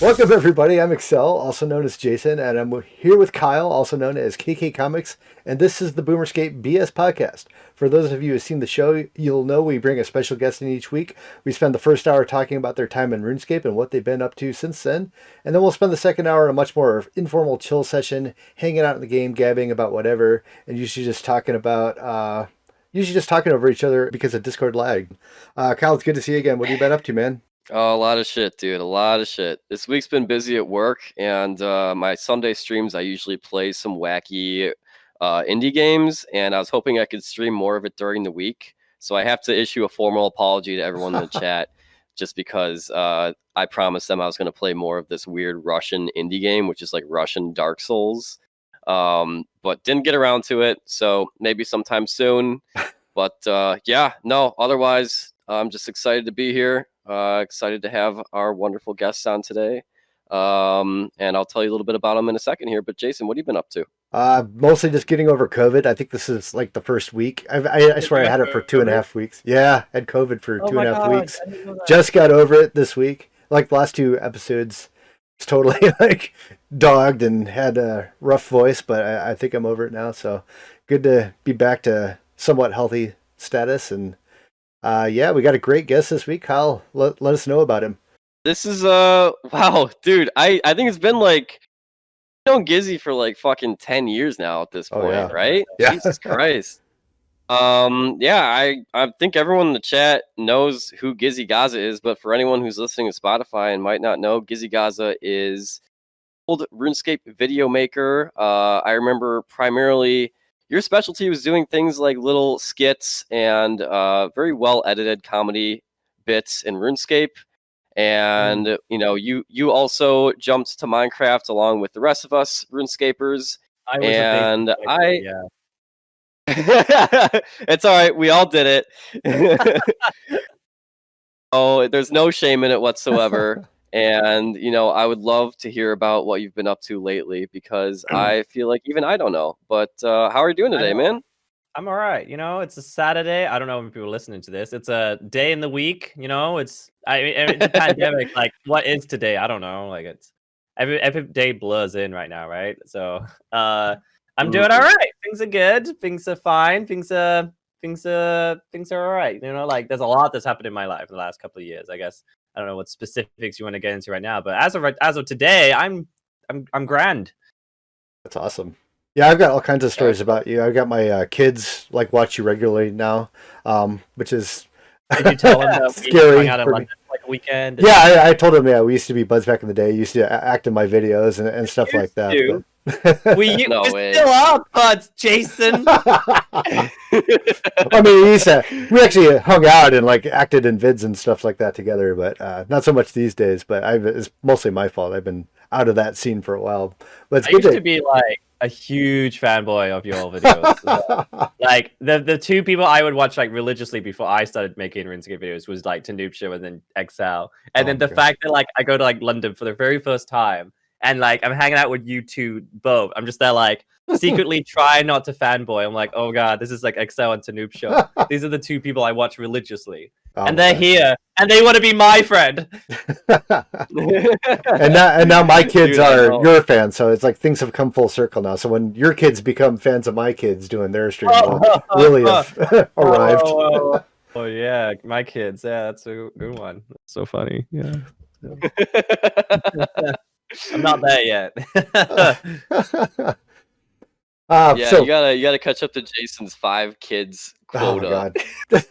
Welcome everybody, I'm XL, also known as Jason, and I'm here with Kyle, also known as KK Comics, and this is the Boomerscape BS Podcast. For those of you who have seen the show, you'll know we bring a special guest in each week. We spend the first hour talking about their time in RuneScape and what they've been up to since then, and then we'll spend the second hour in a much more informal chill session, hanging out in the game, gabbing about whatever, and usually just talking over each other because of Discord lag. Kyle, it's good to see you again. What have you been up to, man? Oh, a lot of shit, dude. A lot of shit. This week's been busy at work, and my Sunday streams, I usually play some wacky indie games, and I was hoping I could stream more of it during the week. So I have to issue a formal apology to everyone in the chat, just because I promised them I was going to play more of this weird Russian indie game, which is like Russian Dark Souls, but didn't get around to it. So maybe sometime soon. But otherwise, I'm just excited to be here. Excited to have our wonderful guests on today. And I'll tell you a little bit about them in a second here. But Jason, what have you been up to? Mostly just getting over COVID. I think this is like the first week. I swear I had it for 2.5 weeks. Yeah, had COVID for 2.5 weeks. Just got over it this week. Like the last two episodes, it's totally like dogged and had a rough voice, but I think I'm over it now. So good to be back to somewhat healthy status. And we got a great guest this week, Kyle. Let us know about him. This is wow, dude. I think it's been like, I've known Gizzy for like fucking 10 years now at this point, right? Yeah. Jesus Christ. I think everyone in the chat knows who Gizzy Gazza is, but for anyone who's listening to Spotify and might not know, Gizzy Gazza is old RuneScape video maker. I remember primarily. Your specialty was doing things like little skits and very well-edited comedy bits in RuneScape. And, you also jumped to Minecraft along with the rest of us RuneScapers. It's all right. We all did it. Oh, there's no shame in it whatsoever. And, I would love to hear about what you've been up to lately, because I feel like even I don't know. But how are you doing today, man? I'm all right. It's a Saturday. I don't know if people are listening to this. It's a day in the week. It's a pandemic. Like, what is today? I don't know. Like, it's every day blurs in right now, right? So I'm doing all right. Things are good. Things are fine. Things are all right. There's a lot that's happened in my life in the last couple of years, I guess. I don't know what specifics you want to get into right now, but as of today, I'm grand. That's awesome. Yeah, I've got all kinds of stories about you. I've got my kids watch you regularly now, which is Did you tell them that scary. We out of London for like a weekend? And... Yeah, I told them. Yeah, we used to be buds back in the day. You used to act in my videos and stuff like that. We still are buds, Jason. I mean, we actually hung out and acted in vids and stuff like that together, but not so much these days. But it's mostly my fault. I've been out of that scene for a while. But it's I used to be a huge fanboy of your videos. The two people I would watch religiously before I started making RuneScape videos was Tanoobshow and then XL, and then fact that I go to London for the very first time. And I'm hanging out with you two both. I'm just there secretly trying not to fanboy. I'm like, oh god, this is XL and Tanoobshow. These are the two people I watch religiously, and they're here, and they want to be my friend. and now my kids are your fans, so it's things have come full circle now. So when your kids become fans of my kids doing their stream, have arrived. Oh yeah, my kids. Yeah, that's a good one. That's so funny. Yeah. I'm not there yet. You gotta catch up to Jason's 5 kids quota. Oh, but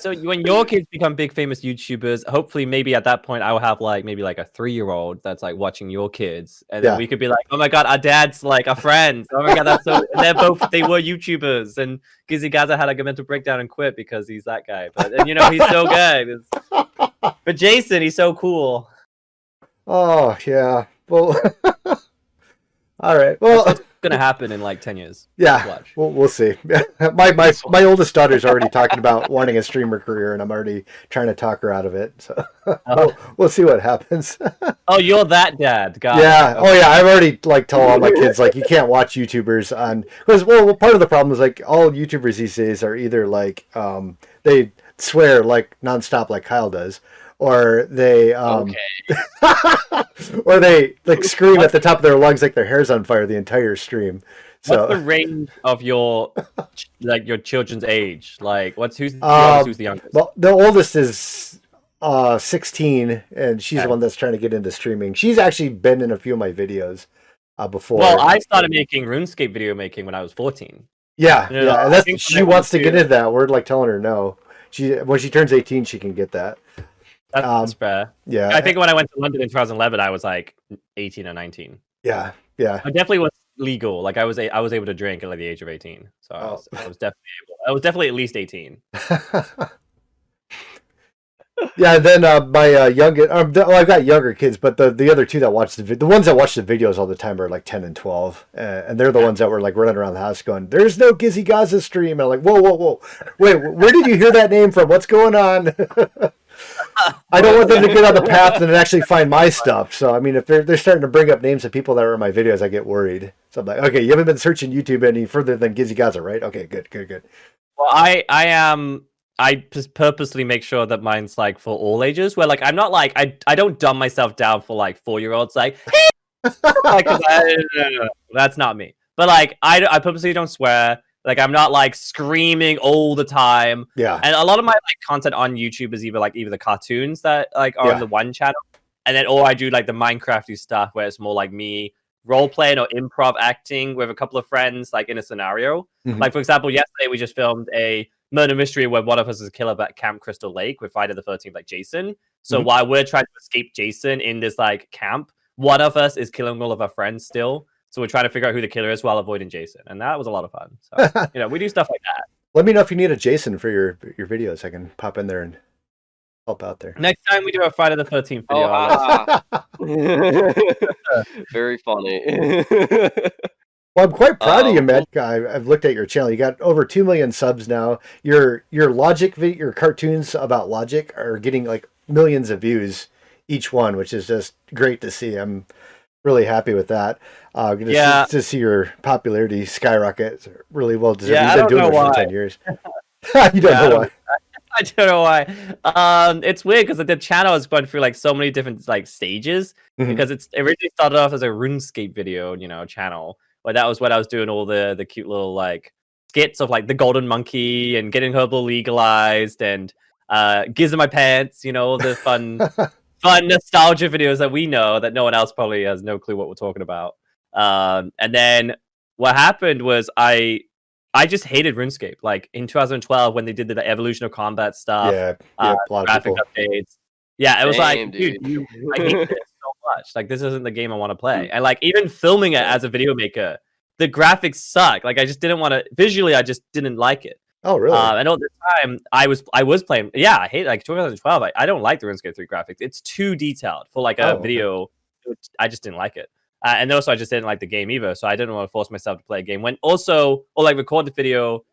so when your kids become big famous YouTubers, hopefully maybe at that point I will have maybe a 3-year-old that's watching your kids, and then we could be oh my god, our dad's our friends. Oh my god, that's so. And they were YouTubers, and Gizzy Gazza had a mental breakdown and quit because he's that guy. But he's so good. But Jason, he's so cool. Oh yeah. Well, all right. Well, that's gonna happen in 10 years. Yeah. We'll see. My oldest daughter's already talking about wanting a streamer career, and I'm already trying to talk her out of it. So we'll see what happens. Oh, you're that dad, guy. Yeah. Okay. Oh yeah. I've already tell all my kids you can't watch YouTubers on because part of the problem is all YouTubers these days are either they swear nonstop like Kyle does. or they okay. or they like scream at the top of their lungs like their hair's on fire the entire stream. So what's the range of your like your children's age? Like who's the oldest, who's the youngest? Well, the oldest is 16, and she's the one that's trying to get into streaming. She's actually been in a few of my videos before. Well, I started making RuneScape video making when I was 14. Yeah, you know, yeah, and that's she wants to get into that. We're like telling her no. She when she turns 18, she can get that. That's fair. Yeah, I think when I went to London in 2011, I was like 18 or 19. Yeah, yeah. I definitely was legal. Like I was able to drink at like the age of 18. So I was definitely able. I was definitely at least 18. Yeah, and then my youngest. Well, I've got younger kids, but the other two that watch the ones that watch the videos all the time are like 10 and 12, and they're the ones that were like running around the house going, "There's no Gizzy Gazza stream." And I'm like, "Whoa, wait, where did you hear that name from? What's going on?" I don't want them to get on the path and actually find my stuff. So I mean, if they're starting to bring up names of people that are in my videos, I get worried. So I'm like, okay, you haven't been searching YouTube any further than Gizzy Gazza, right? Okay, good. Well, I am. I just purposely make sure that mine's like for all ages, where like I'm not like I don't dumb myself down for like 4-year-olds like, hey! Like no, that's not me. But like I purposely don't swear. Like I'm not like screaming all the time. Yeah. And a lot of my like content on YouTube is either the cartoons that like are on the one channel, and then or I do like the Minecrafty stuff where it's more like me role playing or improv acting with a couple of friends like in a scenario. Mm-hmm. Like for example, yesterday we just filmed a murder mystery where one of us is a killer at Camp Crystal Lake with Friday the 13th, like Jason. So while we're trying to escape Jason in this like camp, one of us is killing all of our friends still. So we're trying to figure out who the killer is while avoiding Jason. And that was a lot of fun. So, you know, we do stuff like that. Let me know if you need a Jason for your videos. I can pop in there and help out there. Next time we do a Friday the 13th video. Very funny. Well, I'm quite proud of you, Matt. I've looked at your channel. You got over 2 million subs now. Your logic, your cartoons about logic are getting like millions of views each one, which is just great to see. I'm really happy with that. To see your popularity skyrocket. It's really well deserved. Yeah, You've been doing this for 10 years. You don't know why. I don't know why. It's weird because the channel has gone through like so many different like stages because it originally started off as a RuneScape video, you know, channel. Well, that was when I was doing all the cute little like skits of like the golden monkey and getting herbal legalized and Giz in my pants, you know, all the fun nostalgia videos that we know that no one else probably has no clue what we're talking about. And then what happened was I just hated RuneScape. Like in 2012 when they did the evolution of combat stuff, graphic updates. Yeah, it was dude, I hate this. Much. Like this isn't the game I want to play, and like even filming it as a video maker, the graphics suck. Like I just didn't want to visually. I just didn't like it. Oh really? And all the time I was playing. Yeah, I hate like 2012. I don't like the RuneScape 3 graphics. It's too detailed for like a video. I just didn't like it, and also I just didn't like the game either. So I didn't want to force myself to play a game when also or like record the video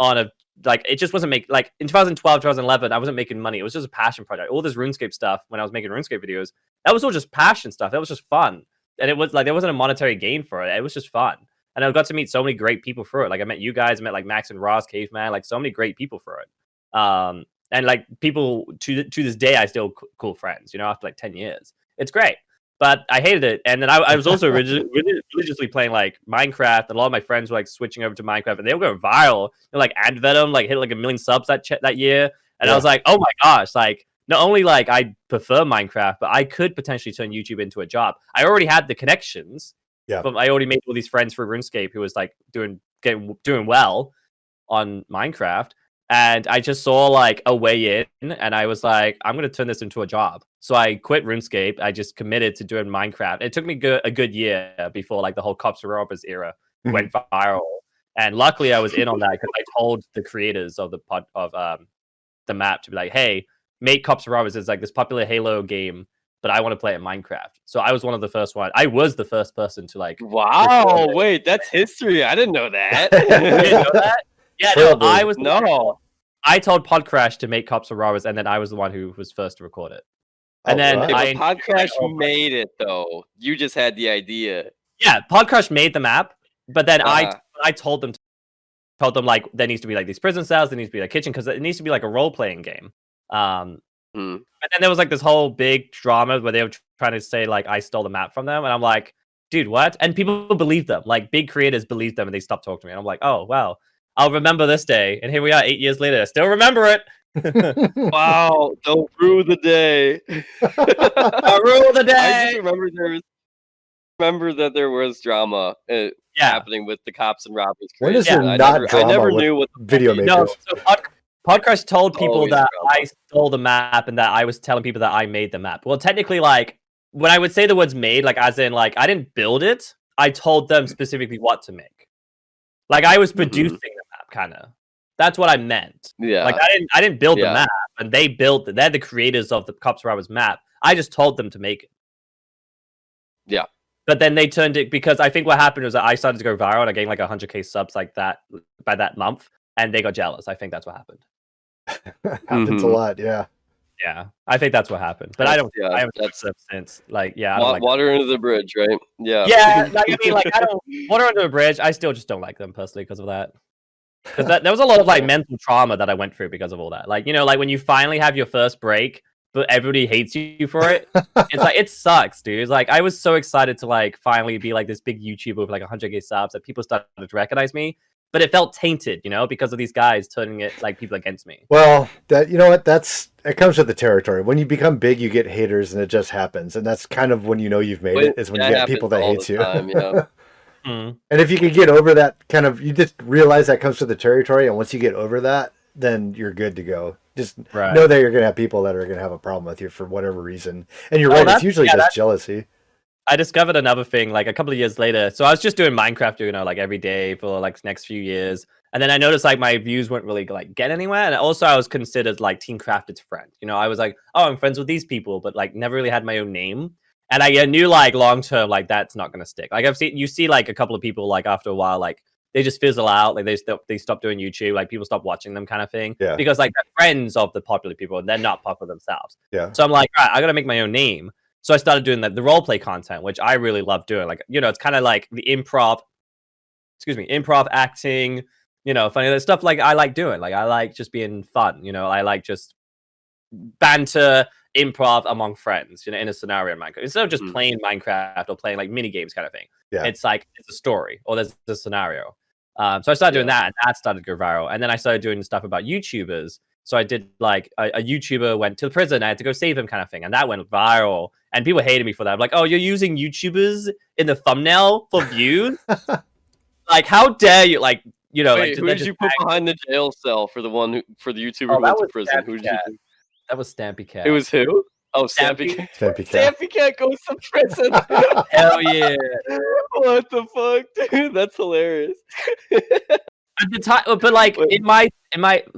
on a like it just wasn't make like in 2012 2011 I wasn't making money. It was just a passion project. All this RuneScape stuff when I was making RuneScape videos, that was all just passion stuff. That was just fun, and it was like there wasn't a monetary gain for it. It was just fun, and I got to meet so many great people for it. Like I met you guys, I met like Max and Ross, Caveman, like so many great people for it. And like people to this day, I still cool friends. You know, after like 10 years, it's great. But I hated it, and then I was also religiously playing like Minecraft. And a lot of my friends were like switching over to Minecraft, and they were going viral. They're like AntVenom like hit like 1 million subs that year, and I was like, oh my gosh, like. Not only like I prefer Minecraft, but I could potentially turn YouTube into a job. I already had the connections, but I already made all these friends through RuneScape who was like doing well on Minecraft, and I just saw like a way in, and I was like, I'm gonna turn this into a job. So I quit RuneScape. I just committed to doing Minecraft. It took me a good year before like the whole Cops and Robbers era went viral, and luckily I was in on that because I told the creators of the map to be like, hey. Make Cops and Robbers is like this popular Halo game, but I want to play it in Minecraft. So I was one of the first one. I was the first person to like. Wow! Wait, that's history. I didn't know that. You didn't know that? Yeah, probably. No, I was no. I told Podcrash to make Cops and Robbers, and then I was the one who was first to record it. And Podcrash made it though. You just had the idea. Yeah, Podcrash made the map, but then I told them like there needs to be like these prison cells, there needs to be a kitchen because it needs to be like a role playing game. Mm. And then there was like this whole big drama where they were trying to say like I stole the map from them, and I'm like, dude, what? And people believe them. Like big creators believe them, and they stopped talking to me. And I'm like, oh wow, I'll remember this day. And here we are, 8 years later, I still remember it. Wow, they'll rue the day. I'll rue the day. I just remember there was drama happening with the Cops and Robbers. When is there not drama? I never knew what the video made. No, so Podcrash told people that I stole the map and that I was telling people that I made the map. Well, technically, like, when I would say the words made, like, as in, like, I didn't build it. I told them specifically what to make. Like, I was producing the map, kind of. That's what I meant. Yeah. Like, I didn't build the map, and they built it. They're the creators of the Cops and Robbers map. I just told them to make it. Yeah. But then they turned it, because I think what happened was that I started to go viral, and I gained, like, 100K subs like that by that month, and they got jealous. I think that's what happened. Happens a lot, yeah. I think that's what happened, but I haven't touched up since. Like, yeah, I don't water under the bridge, right? Yeah. Like, I mean, like, I don't water under the bridge. I still just don't like them personally because of that. Because there was a lot of like mental trauma that I went through because of all that. Like, you know, like when you finally have your first break, but everybody hates you for it. It's like it sucks, dude. It's like I was so excited to like finally be like this big YouTuber with like 100K subs that people started to recognize me. But it felt tainted, you know, because of these guys turning it like people against me. Well, that, you know what, it comes with the territory. When you become big, you get haters, and it just happens. And that's kind of when you know you've made it, is when you get people that hate you. Yeah. And if you can get over that kind of, you just realize that comes with the territory. And once you get over that, then you're good to go. Just know that you're going to have people that are going to have a problem with you for whatever reason. And you're right. It's usually just jealousy. I discovered another thing like a couple of years later. So I was just doing Minecraft, you know, like every day for like the next few years. And then I noticed like my views weren't really like get anywhere. And also I was considered like Team Crafted's friend. You know, I was like, oh, I'm friends with these people, but like never really had my own name. And I knew like long term, like that's not going to stick. Like I've seen, you see like a couple of people like after a while, like they just fizzle out. Like they stop doing YouTube. Like people stop watching them kind of thing. Yeah. Because like they're friends of the popular people and they're not popular themselves. Yeah. So I'm like, all right, I got to make my own name. So I started doing the roleplay content, which I really love doing. Like, you know, it's kind of like the improv acting, you know, funny stuff like I like doing. Like, I like just being fun, you know, I like just banter, improv among friends, you know, in a scenario in Minecraft. Instead of just playing Minecraft or playing like mini games kind of thing. Yeah. It's like, it's a story or there's a scenario. So I started doing that, and that started to go viral. And then I started doing stuff about YouTubers. So I did like a YouTuber went to prison. I had to go save him kind of thing. And that went viral. And people hated me for that. I'm like, oh, you're using YouTubers in the thumbnail for views? Like, how dare you? Like, you know. Wait, like, who did you put behind the jail cell for the one for the YouTuber who went to prison? Stampy Cat. That was Stampy Cat. It was who? Oh, Stampy Cat. Stampy Cat goes to prison. Hell yeah. What the fuck, dude? That's hilarious. At the time, but like in my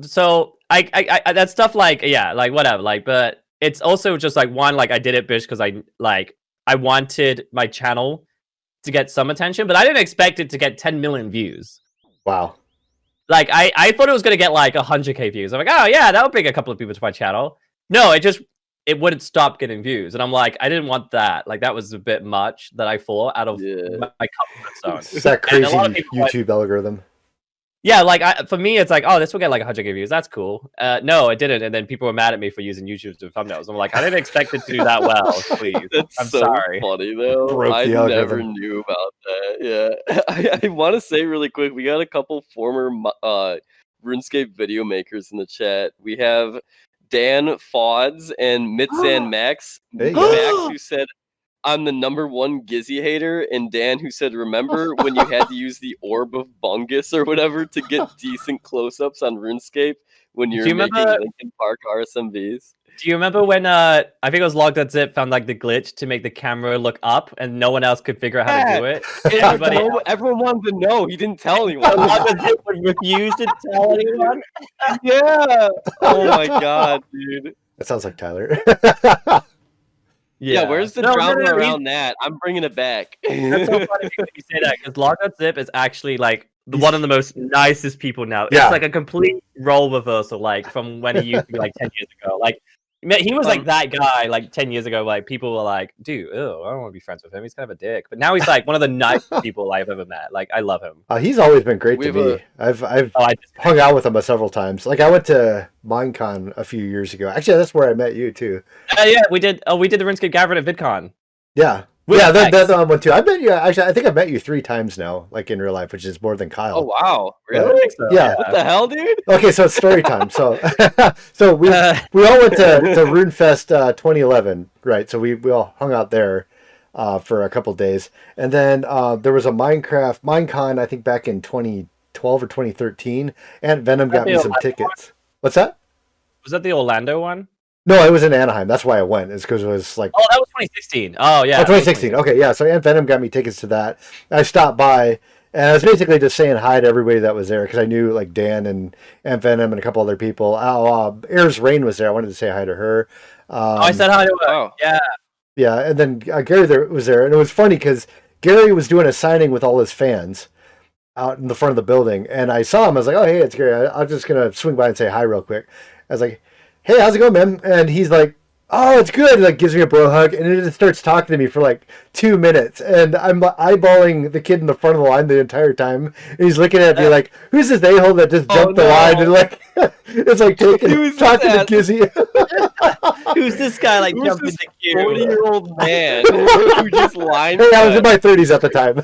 so I that stuff like like whatever, like, but it's also just like one, like I did it bitch because I wanted my channel to get some attention, but I didn't expect it to get 10 million views. Wow. Like I thought it was gonna get like 100K views. I'm like, oh yeah, that'll bring a couple of people to my channel. No, it wouldn't stop getting views, and I'm like, I didn't want that. Like that was a bit much that I fall out of my comfort zone. It's that crazy YouTube algorithm. Yeah, like for me, it's like, oh, this will get like 100K views. That's cool. No, it didn't. And then people were mad at me for using YouTube to thumbnails. I'm like, I didn't expect it to do that well. Please, I'm so sorry. Funny though. I never knew about that. Yeah, I want to say really quick, we got a couple former RuneScape video makers in the chat. We have Dan Fods and Mythsan Max. Hey. Max, who said, I'm the #1 Gizzy hater, and Dan, who said, remember when you had to use the Orb of Bungus or whatever to get decent close-ups on RuneScape when you're making Linkin Park RSMVs? Do you remember when, I think it was Logdotzip found like the glitch to make the camera look up and no one else could figure out how to do it? Everyone wanted to know. He didn't tell anyone. Logdotzip refused to tell anyone? Yeah. Oh my god, dude. That sounds like Tyler. Yeah, where's the drama around that? I'm bringing it back. That's so funny because you say that, because Logdotzip is actually like one of the most nicest people now. Yeah. It's like a complete role reversal, like from when he used to be like 10 years ago. Like He was like that guy like 10 years ago. Like people were like, dude, ew, I don't want to be friends with him. He's kind of a dick. But now he's like one of the nicest people I've ever met. Like I love him. He's always been great to me. I've hung out with him several times. Like I went to MineCon a few years ago. Actually, that's where I met you too. Yeah, we did. Oh, we did the RuneScape Gathering at VidCon. Yeah. With yeah, that's the one too. I've met you. Actually, I think I've met you 3 times now, like in real life, which is more than Kyle. Oh wow, really? So, yeah. What the hell, dude? Okay, so it's story time. So, we all went to RuneFest 2011, right? So we all hung out there for a couple days, and then there was a MineCon, I think back in 2012 or 2013. AntVenom got me some tickets. What's that? Was that the Orlando one? No, it was in Anaheim. That's why I went. It's because it was like... Oh, that was 2016. Oh, yeah. Oh, 2016. Okay, yeah. So AntVenom got me tickets to that. I stopped by, and I was basically just saying hi to everybody that was there because I knew like Dan and AntVenom and a couple other people. Ayers Rain was there. I wanted to say hi to her. I said hi to her. Oh. Yeah. Yeah, and then Gary was there. And it was funny because Gary was doing a signing with all his fans out in the front of the building. And I saw him. I was like, oh, hey, it's Gary. I'm just going to swing by and say hi real quick. I was like... Hey, how's it going, man? And he's like, oh, it's good. He, like, gives me a bro hug, and it just starts talking to me for like 2 minutes. And I'm eyeballing the kid in the front of the line the entire time. And he's looking at me like, who's this a-hole that just jumped the line? And like, it's like taking talking to Gizzy. Who's this guy like jumping the queue? 40-year-old man who just lined up. Hey, I was in my 30s at the time.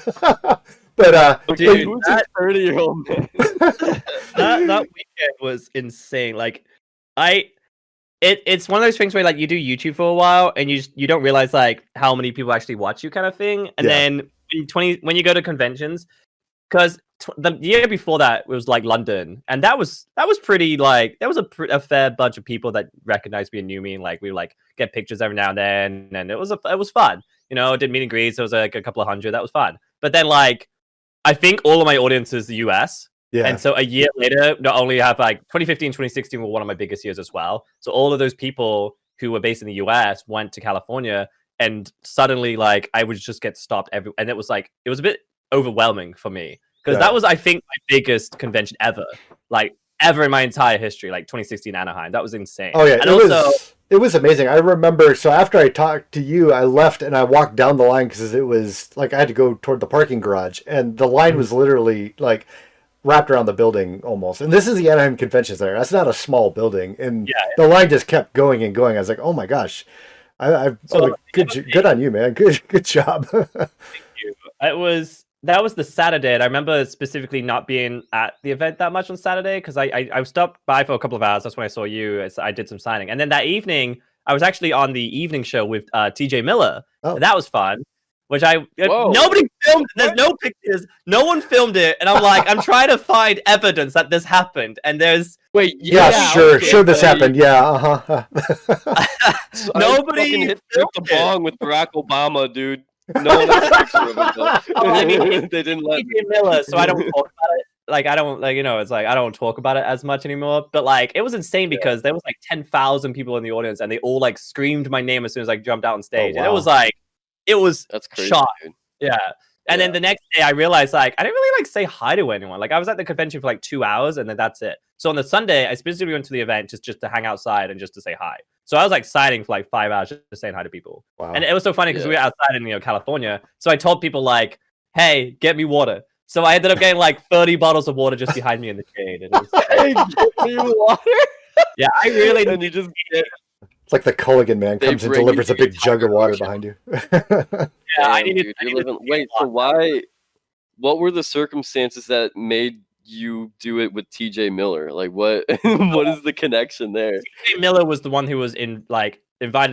But dude, who's that 30-year-old man? that weekend was insane. Like, It's one of those things where like you do YouTube for a while and you don't realize like how many people actually watch you kind of thing. And then when you go to conventions, because the year before that it was like London, and that was pretty like there was a fair bunch of people that recognized me and knew me, and like we would, like get pictures every now and then, and it was fun. You know, I did meet and greets. There was like a couple of hundred. That was fun. But then like I think all of my audience is the US. Yeah. And so a year later, not only have like 2015, 2016 were one of my biggest years as well. So all of those people who were based in the US went to California, and suddenly like I would just get stopped every, and it was a bit overwhelming for me because that was, I think, my biggest convention ever in my entire history, like 2016 Anaheim. That was insane. Oh yeah. And it was amazing. I remember, so after I talked to you, I left and I walked down the line because it was like I had to go toward the parking garage, and the line was literally like wrapped around the building almost. And this is the Anaheim Convention Center. That's not a small building. And the line just kept going and going. I was like, oh my gosh. Good on you, man. Good job. Thank you. That was the Saturday. And I remember specifically not being at the event that much on Saturday because I stopped by for a couple of hours. That's when I saw you. I did some signing. And then that evening, I was actually on the evening show with TJ Miller. Oh. That was fun. Which nobody filmed. There's no pictures. No one filmed it, and I'm like, I'm trying to find evidence that this happened. And there's this happened. Yeah, Nobody hit the bong with Barack Obama, dude. No one has a picture of it. I mean, they didn't let me. Miller, so I don't talk about it. Like I don't like, you know, it's like I don't talk about it as much anymore. But like it was insane because there was like 10,000 people in the audience, and they all like screamed my name as soon as I jumped out on stage, and it was like. It was shot. Yeah. And then the next day I realized like I didn't really like say hi to anyone. Like I was at the convention for like 2 hours and then that's it. So on the Sunday, I specifically went to the event just to hang outside and just to say hi. So I was like signing for like 5 hours just saying hi to people. Wow. And it was so funny because we were outside in California. So I told people like, hey, get me water. So I ended up getting like 30 bottles of water just behind me in the shade. And it was, hey, get me water? Yeah, I really didn't just get it. It's like the Culligan man comes and delivers a big jug of water behind you. Wait, so why? What were the circumstances that made you do it with TJ Miller? Like, what is the connection there? TJ Miller was the one who was invited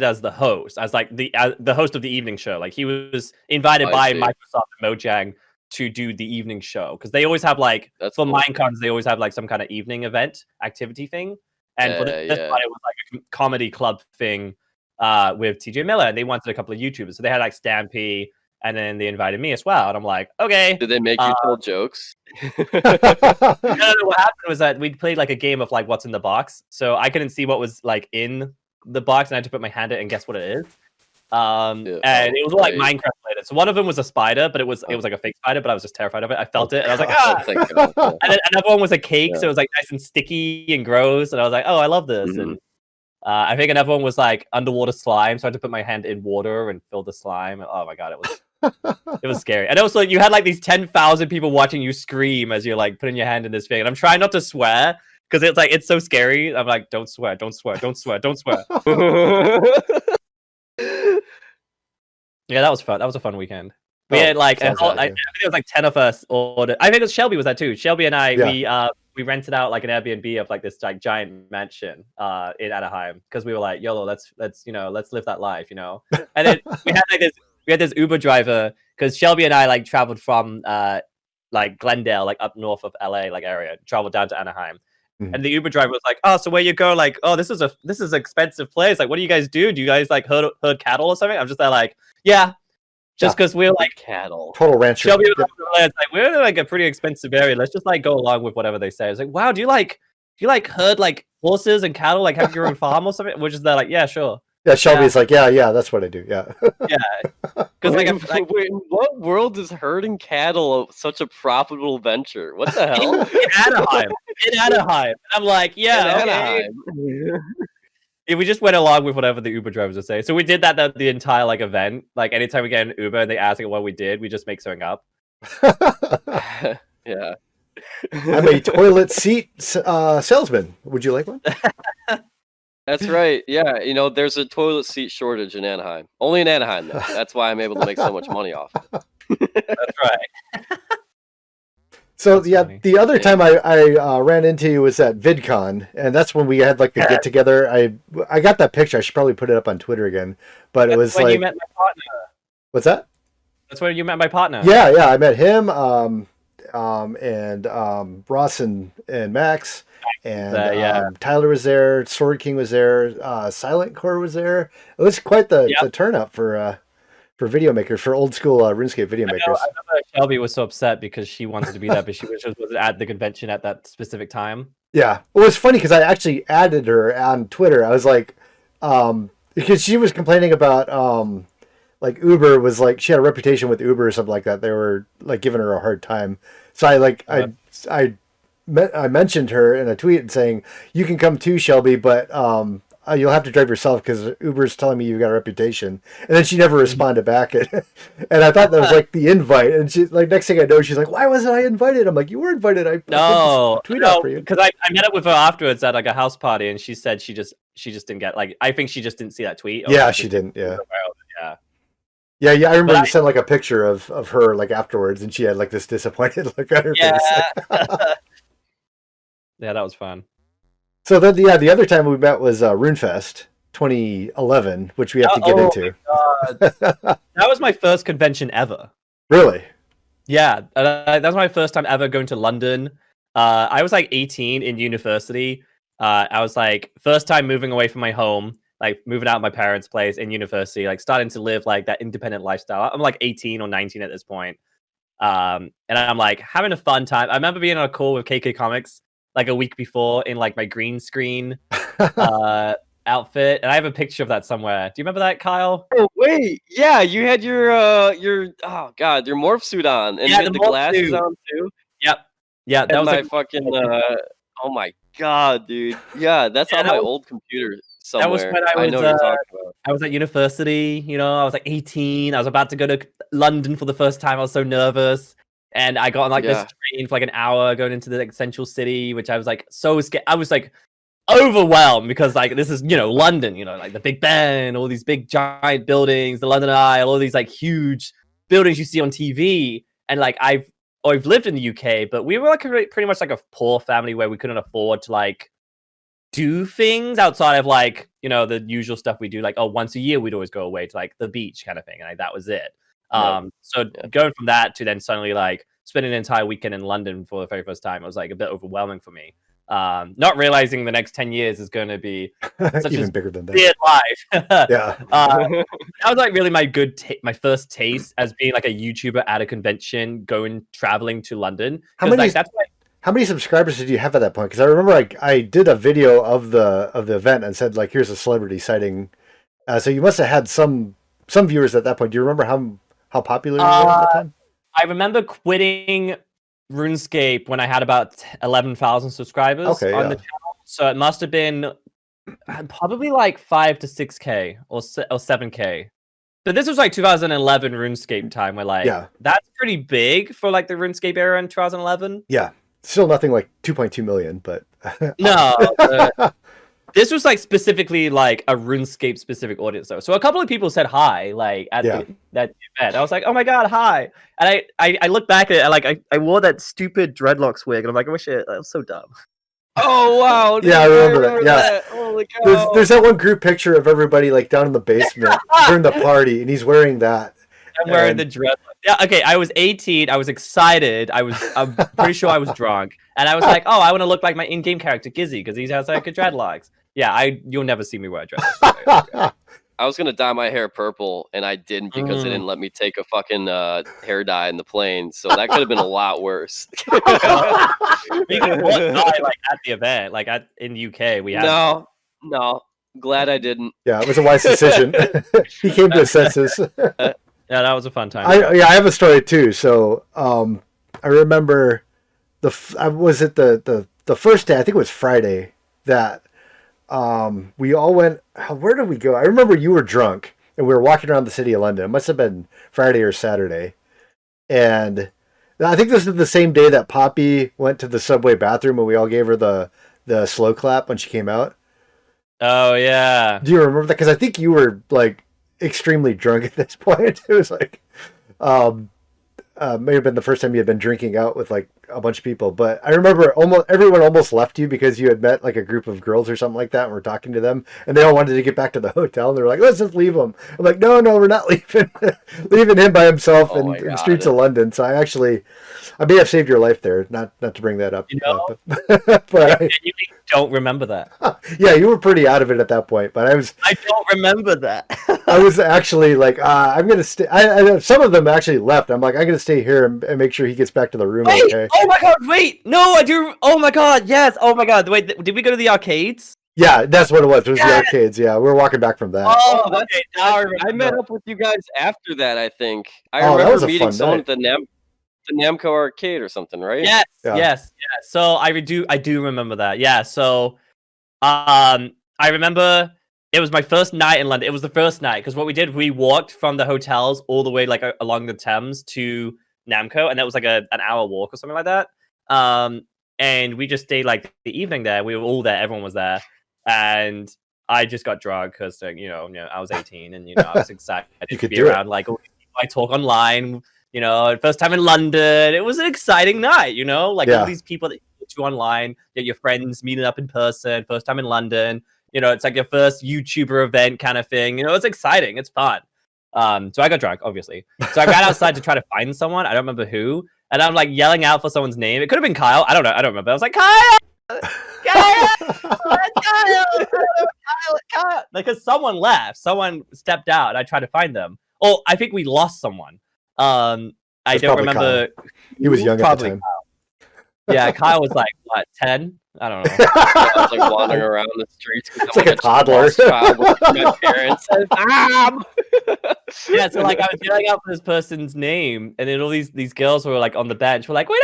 as the host, as like the host of the evening show. Like, he was invited by Microsoft and Mojang to do the evening show because they always have Minecons, they always have like some kind of evening event activity thing. And for this part, it was like a comedy club thing with TJ Miller. And they wanted a couple of YouTubers. So they had like Stampy, and then they invited me as well. And I'm like, okay. Did they make you tell jokes? No, what happened was that we played like a game of like what's in the box. So I couldn't see what was like in the box. And I had to put my hand in and guess what it is. And it was all like Minecraft related. So one of them was a spider, but it was like a fake spider, but I was just terrified of it. I felt it, and I was like, ah! And then another one was a cake, so it was like nice and sticky and gross, and I was like, oh, I love this. Mm-hmm. And I think another one was like underwater slime, so I had to put my hand in water and fill the slime. Oh my god, it was it was scary. And also, you had like these 10,000 people watching you scream as you're like putting your hand in this thing. And I'm trying not to swear because it's like it's so scary. I'm like, don't swear, don't swear, don't swear, don't swear. Yeah, that was fun. That was a fun weekend. We had like, I think it was like 10 of us ordered. I think it was Shelby was there too. Shelby and I, we rented out like an Airbnb of like this like giant mansion in Anaheim because we were like, YOLO, let's live that life, you know. And then we had this Uber driver because Shelby and I like traveled from like Glendale, like up north of LA, like area, traveled down to Anaheim. And the Uber driver was like, "Oh, so where you go? Like, oh, this is an expensive place. Like, what do you guys do? Do you guys like herd cattle or something?" I'm just there, like, yeah, just because we're like cattle, total rancher. Shelby was like, we're in like a pretty expensive area. Let's just like go along with whatever they say. It's like, wow, do you like herd like horses and cattle? Like, have your own farm or something? We're just there, like, yeah, sure. Yeah, Shelby's like, yeah, that's what I do. Yeah, yeah. Because like, wait, in what world is herding cattle such a profitable venture? What the hell? In Anaheim. I'm like, yeah, okay. Yeah, we just went along with whatever the Uber drivers would say. So we did that the entire like event. Like anytime we get an Uber and they ask like what we did, we just make something up. Yeah. I'm a toilet seat salesman. Would you like one? That's right. Yeah, you know, there's a toilet seat shortage in Anaheim. Only in Anaheim, though. That's why I'm able to make so much money off it. That's right. So the other time I ran into you was at VidCon, and that's when we had like the get together. I got that picture. I should probably put it up on Twitter again. But that's it was when like you met my partner. What's that? That's when you met my partner. Yeah. I met him, and Ross and Max. And Tyler was there, Sword King was there, Silent Core was there. It was quite the turn up for video makers, for old school RuneScape video makers. I remember Shelby was so upset because she wanted to be there, but she was just wasn't at the convention at that specific time. Yeah, well, it's funny because I actually added her on Twitter. I was like, because she was complaining about like Uber was like she had a reputation with Uber or something like that. They were like giving her a hard time, so I mentioned her in a tweet saying, "You can come too, Shelby, but you'll have to drive yourself because Uber's telling me you've got a reputation." And then she never responded back. And I thought that was like the invite. And she like next thing I know, she's like, "Why wasn't I invited?" I'm like, "You were invited. I tweeted out for you." Because I met up with her afterwards at like a house party, and she said she just didn't get like I think she just didn't see that tweet. Yeah, she didn't. Yeah. I remember you sent like a picture of her like afterwards, and she had like this disappointed look on her face. Yeah, that was fun. So then, the other time we met was RuneFest 2011, which we have to get into. My God. That was my first convention ever. Really? Yeah, that was my first time ever going to London. I was like 18 in university. I was like first time moving away from my home, like moving out of my parents' place in university, like starting to live like that independent lifestyle. I'm like 18 or 19 at this point, and I'm like having a fun time. I remember being on a call with KK Comics like a week before in like my green screen outfit, and I have a picture of that somewhere. Do you remember that, Kyle? Oh wait, yeah, you had your morph suit on, and you had the glasses on too. Yep, yeah, that was my fucking. Oh my god, dude, yeah, that's on my old computer somewhere. That was when I was at university. You know, I was like 18. I was about to go to London for the first time. I was so nervous. And I got on like this train for like an hour going into the like, central city, which I was like so scared. I was like overwhelmed because like this is, you know, London, you know, like the Big Ben, all these big giant buildings, the London Eye, all these like huge buildings you see on TV. And like I've lived in the UK, but we were like pretty much like a poor family where we couldn't afford to like do things outside of like, you know, the usual stuff we do. Like, oh, once a year we'd always go away to like the beach kind of thing. And like, that was it. Going from that to then suddenly like spending an entire weekend in London for the very first time, it was like a bit overwhelming for me. Not realizing the next 10 years is going to be such even bigger than that. Weird life. Yeah. That was like really my my first taste as being like a YouTuber at a convention, traveling to London. How many subscribers did you have at that point? Because I remember I did a video of the event and said like, here's a celebrity sighting. So you must have had some viewers at that point. Do you remember how popular you were at the time? I remember quitting RuneScape when I had about 11,000 subscribers on the channel. So it must have been probably like 5 to 6K or 7K. But this was like 2011 RuneScape time. We're like, yeah, that's pretty big for like the RuneScape era in 2011. Yeah, still nothing like 2.2 million, but no. This was like specifically like a RuneScape specific audience though. So a couple of people said hi, like at that event. I was like, oh my God, hi. And I look back at it and like, I wore that stupid dreadlocks wig and I'm like, I wish I was so dumb. Oh, wow. Dude, yeah, I remember that. Yeah. Holy cow. There's that one group picture of everybody like down in the basement during the party and he's wearing that. I'm wearing the dreadlocks. Yeah, okay, I was 18. I was excited. I'm pretty sure I was drunk. And I was like, oh, I want to look like my in-game character, Gizzy, because he has like a dreadlocks. Yeah, you'll never see me wear a dreadlocks. I was going to dye my hair purple, and I didn't because they didn't let me take a fucking hair dye in the plane. So that could have been a lot worse. Speaking of what dye, like at the event, like in the UK, we had... No, glad I didn't. Yeah, it was a wise decision. He came to his senses. Yeah, that was a fun time. I have a story too. So I remember the first day, I think it was Friday, that we all went. Where did we go? I remember you were drunk and we were walking around the city of London. It must have been Friday or Saturday. And I think this is the same day that Poppy went to the subway bathroom and we all gave her the slow clap when she came out. Oh, yeah. Do you remember that? Because I think you were like extremely drunk at this point. It was like may have been the first time you had been drinking out with like a bunch of people, but I remember everyone left you because you had met like a group of girls or something like that and we're talking to them and they all wanted to get back to the hotel and they're like, let's just leave him. I'm like, no, we're not leaving leaving him by himself in the streets of London. So I may have saved your life there, not to bring that up, you know? But you don't remember that. Yeah, you were pretty out of it at that point, but I don't remember that. I was actually like, I'm gonna stay. Some of them actually left. I'm like, I'm gonna stay here and make sure he gets back to the room. Wait, okay. Oh my God! Wait, no, I do. Oh my God, yes. Oh my God, wait. Did we go to the arcades? Yeah, that's what it was. It was the arcades. Yeah, we were walking back from that. Oh, okay. I met up with you guys after that. I think I remember meeting someone at the Namco arcade or something, right? Yes, yeah. Yes. So I do remember that. Yeah. So, I remember it was my first night in London. It was the first night because what we did, we walked from the hotels all the way like along the Thames to Namco, and that was like an hour walk or something like that. And we just stayed like the evening there. We were all there. Everyone was there, and I just got drugged because I was 18 and I was excited to be around like all these people I talk online. You know, first time in London. It was an exciting night, like all these people that you go to online, get your friends meeting up in person, first time in London. It's like your first YouTuber event kind of thing. It's exciting. It's fun. So I got drunk, obviously. So I ran outside to try to find someone. I don't remember who. And I'm like yelling out for someone's name. It could have been Kyle. I don't know. I don't remember. I was like, Kyle. Because someone left. Someone stepped out. I tried to find them. Oh, I think we lost someone. I don't remember. Kyle. He was young at the time. Kyle. Yeah, Kyle was like what, 10? I don't know. I was like wandering around the streets. It's like a toddler. Child with my parents. Yeah, so like I was yelling out for this person's name, and then all these girls were like on the bench. We're like, wait,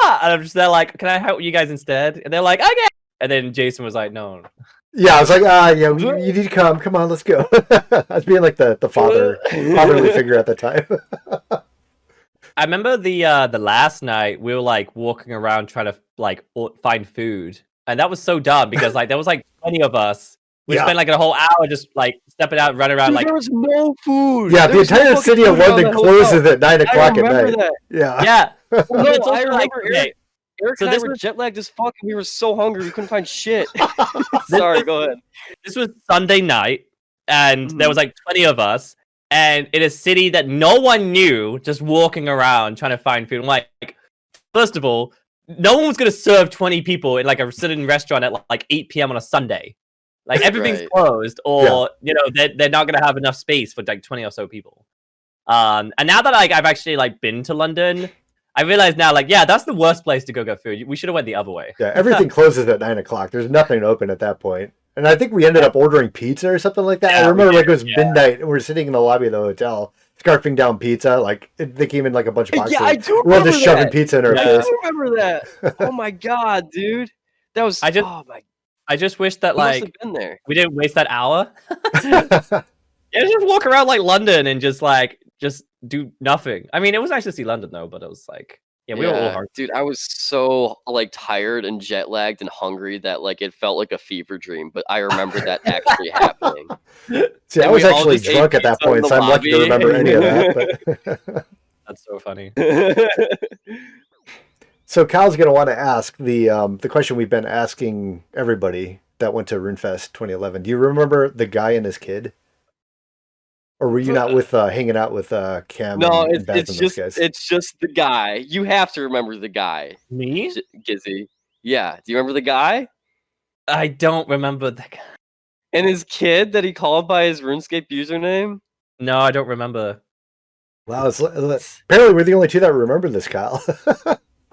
no. And I'm just there like, can I help you guys instead? And they're like, okay. And then Jason was like, no. Yeah, I was like, you need to come. Come on, let's go. I was being like the fatherly figure at the time. I remember the last night we were like walking around trying to like find food, and that was so dumb because like there was like 20 of us. We spent like a whole hour just like stepping out, and running around. Dude, like there was no food. Yeah, the entire city of London closes at 9 o'clock at night. That. Yeah. Well, no, I remember. Like, Eric so and this I were jet lagged as fuck, and we were so hungry we couldn't find shit. Sorry, go ahead. This was Sunday night, and there was like 20 of us, and in a city that no one knew, just walking around trying to find food. I'm like, first of all, no one was gonna serve 20 people in like a sitting restaurant at like 8 p.m. on a Sunday. Like everything's closed, or they're not gonna have enough space for like 20 or so people. And now that I've actually like been to London. I realize now, like, yeah, that's the worst place to go get food. We should have went the other way. Yeah, everything closes at 9 o'clock. There's nothing open at that point. And I think we ended up ordering pizza or something like that. Yeah, I remember, like, it was midnight, and we were sitting in the lobby of the hotel, scarfing down pizza. Like, they came in, like, a bunch of boxes. Yeah, I do remember that. We're just shoving pizza in our face. I do remember that. Oh, my God, dude. That was, I just wish that we didn't waste that hour. Yeah, just walk around like London and just do nothing. I mean, it was nice to see London though, but it was like, yeah, we were all hard. Dude, I was so like tired and jet lagged and hungry that like it felt like a fever dream. But I remember that actually happening. See, I was actually drunk at that point, so I'm lucky to remember any of that. But... That's so funny. So Kyle's gonna want to ask the question we've been asking everybody that went to RuneFest 2011. Do you remember the guy and his kid? Or were you not with hanging out with Cam? No, and it's just the guy. You have to remember the guy. Me, Gizzy. Yeah, do you remember the guy? I don't remember the guy. And his kid that he called by his RuneScape username. No, I don't remember. Wow, apparently we're the only two that remember this, Kyle.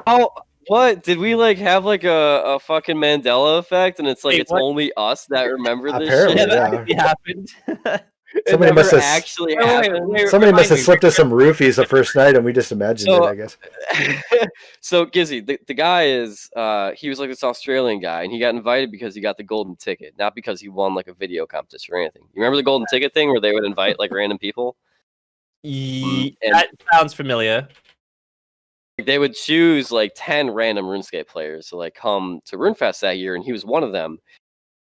Oh, what did we like? Have like a fucking Mandela effect, and it's like only us that remember this. Apparently, shit? Yeah, it happened. Somebody must have actually slipped us some roofies the first night, and we just imagined it, I guess. So Gizzy, the guy is he was like this Australian guy, and he got invited because he got the golden ticket, not because he won like a video competition or anything. You remember the golden ticket thing where they would invite like random people? That sounds familiar. They would choose like 10 random RuneScape players to like come to RuneFest that year, and he was one of them.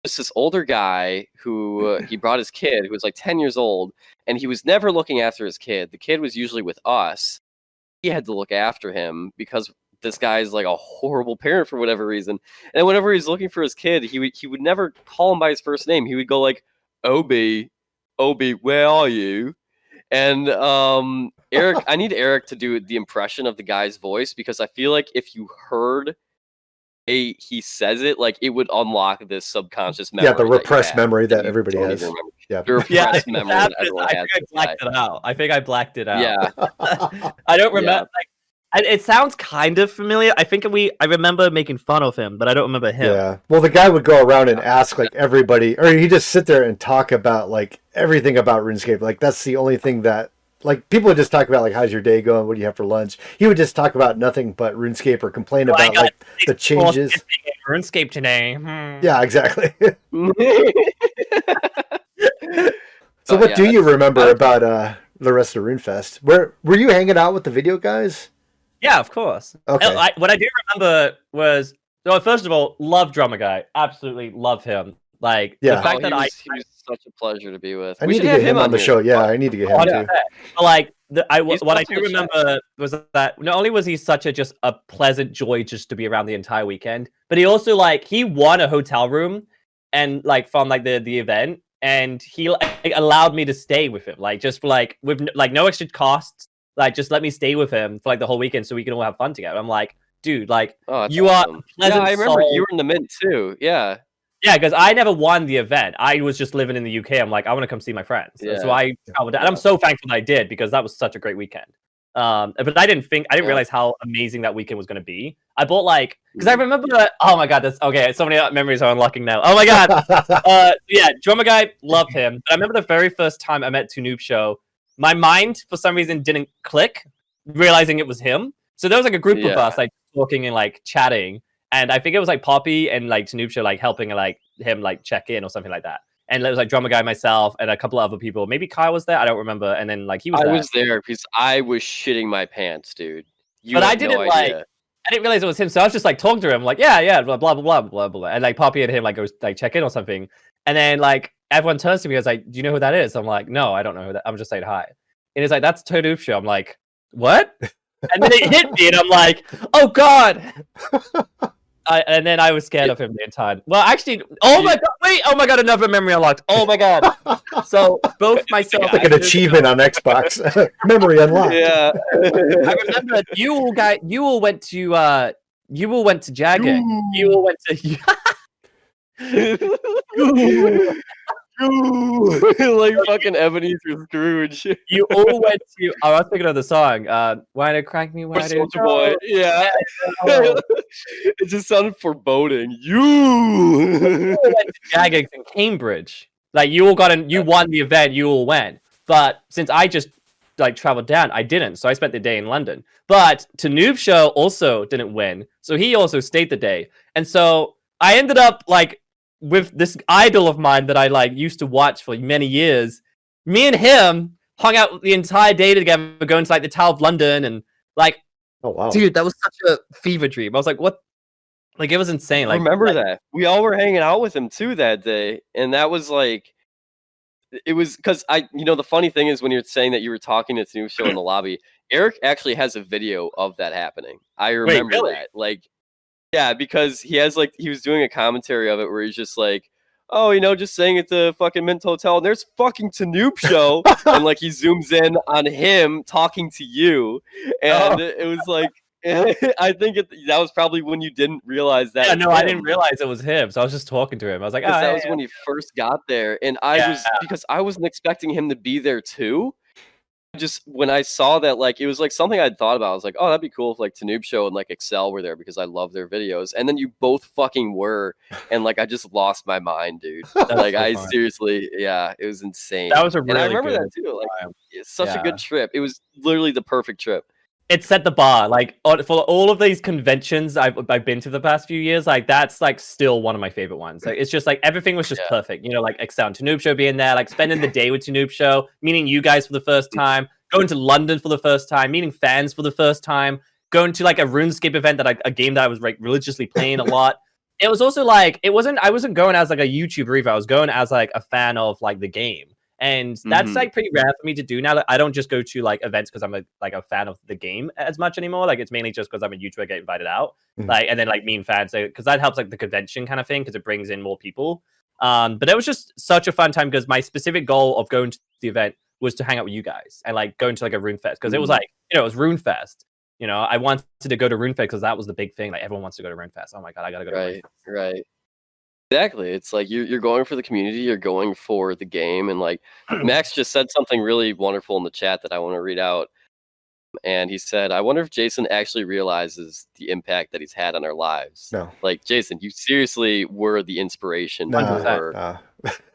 Just this older guy who he brought his kid, who was like 10 years old, and he was never looking after his kid. The kid was usually with us. He had to look after him because this guy is like a horrible parent for whatever reason. And whenever he's looking for his kid, he would never call him by his first name. He would go like, Obi, where are you? And Eric, I need Eric to do the impression of the guy's voice, because I feel like if you heard he says it, like it would unlock this subconscious memory. Yeah, the repressed memory that everybody has. Yeah, the repressed memory that everyone has. I think I blacked it out. Yeah, I don't remember. Yeah. Like, it sounds kind of familiar. I think I remember making fun of him, but I don't remember him. Yeah. Well, the guy would go around and ask like everybody, or he'd just sit there and talk about like everything about RuneScape. Like that's the only thing that. Like, people would just talk about, like, how's your day going? What do you have for lunch? He would just talk about nothing but RuneScape or complain about, like, the changes. RuneScape today. Yeah, exactly. So what do you remember about the rest of RuneFest? Were you hanging out with the video guys? Yeah, of course. Okay. What I do remember was, well, first of all, love Drummer Guy. Absolutely love him. Like, the fact that he was such a pleasure to be with. I need to get him on the show. Yeah, I need to get him too. But like, what I do remember was that not only was he such a pleasant joy just to be around the entire weekend, but he also like he won a hotel room and like from like the event, and he like, allowed me to stay with him, like just like with like no extra costs, like just let me stay with him for like the whole weekend so we can all have fun together. I'm like, dude, like you awesome. Are a pleasant. Yeah, I remember soul. You were in the mint too. Yeah. Yeah, because I never won the event. I was just living in the UK. I'm like, I want to come see my friends. Yeah. So I traveled, and I'm so thankful that I did, because that was such a great weekend. But I didn't realize how amazing that weekend was going to be. I bought like, because I remember that. Oh my god, that's okay. So many memories are unlocking now. Oh my god. Yeah, Drummer Guy, love him. But I remember the very first time I met Tanoobshow, my mind for some reason didn't click, realizing it was him. So there was like a group of us like talking and like chatting. And I think it was like Poppy and like Tanoobshow like helping like him like check in or something like that. And it was like Drummer Guy, myself, and a couple of other people. Maybe Kyle was there. I don't remember. And then like he was. I was there because I was shitting my pants, dude. But I didn't like. I didn't realize it was him, so I was just like talking to him, like blah blah blah blah blah. And like Poppy and him like goes like check in or something. And then like everyone turns to me, I was like, "Do you know who that is?" I'm like, "No, I don't know who that." I'm just saying hi. And he's like, "That's Tanoobshow." I'm like, "What?" And then it hit me, and I'm like, "Oh god." And then I was scared of him the entire time. Well, actually, my god, wait, oh my god, another memory unlocked. Oh my god. So both myself. It's like an achievement on Xbox. Memory unlocked. Yeah. I remember you all went to Jagex. You all went to like fucking Ebenezer Scrooge. You all went to. I was thinking of the song. Why to crank me? Why to boy? Yeah. It just sounded foreboding. You went to Jagex in Cambridge. Like you all got in. You won the event. You all went. But since I just like traveled down, I didn't. So I spent the day in London. But Tanoobshow also didn't win. So he also stayed the day. And so I ended up like with this idol of mine that I like used to watch for many years. Me and him hung out the entire day together, going to like the Tower of London and like, oh wow, dude, that was such a fever dream. I was like, what? Like it was insane. Like, I remember like, that we all were hanging out with him too that day, and that was like, it was because I, you know, the funny thing is when you're saying that you were talking to Tanoobshow in the lobby, Eric actually has a video of that happening. I remember that, like. Yeah, because he has like he was doing a commentary of it where he's just like, oh, you know, just staying at the fucking Mint Hotel and there's fucking Tanoobshow and like he zooms in on him talking to you, and it was like I think that was probably when you didn't realize that. Yeah, no, I didn't realize it was him, so I was just talking to him. I was like, oh, that was when he first got there, and I was because I wasn't expecting him to be there too. Just when I saw that, like, it was like something I'd thought about. I was like, oh, that'd be cool if like Tanoobshow and like XL were there because I love their videos. And then you both fucking were. And like, I just lost my mind, dude. Like, I seriously, yeah, it was insane. That was a really good And I remember that too. Like, it's such a good trip. It was literally the perfect trip. It set the bar. Like, for all of these conventions I've been to the past few years, like, that's like still one of my favorite ones. Like, it's just like everything was just perfect. You know, like XL and Tanoobshow being there, like spending the day with Tanoobshow, meeting you guys for the first time, going to London for the first time, meeting fans for the first time, going to like a RuneScape event that a game that I was like religiously playing a lot. It was also like I wasn't going as like a YouTuber either. I was going as like a fan of like the game. And that's like pretty rare for me to do now. Like, I don't just go to like events because I'm a fan of the game as much anymore. Like it's mainly just because I'm a YouTuber, I get invited out, like, and then like me and fans, because that helps like the convention kind of thing because it brings in more people. But it was just such a fun time because my specific goal of going to the event was to hang out with you guys and like going to like a RuneFest because it was like, you know, it was RuneFest. You know, I wanted to go to RuneFest because that was the big thing. Like everyone wants to go to RuneFest. Oh my god, I gotta go. Right, to RuneFest. Right. Exactly. It's like you're going for the community, you're going for the game, and like Max just said something really wonderful in the chat that I want to read out. And he said, I wonder if Jason actually realizes the impact that he's had on our lives. No. Like, Jason, you seriously were the inspiration for 99%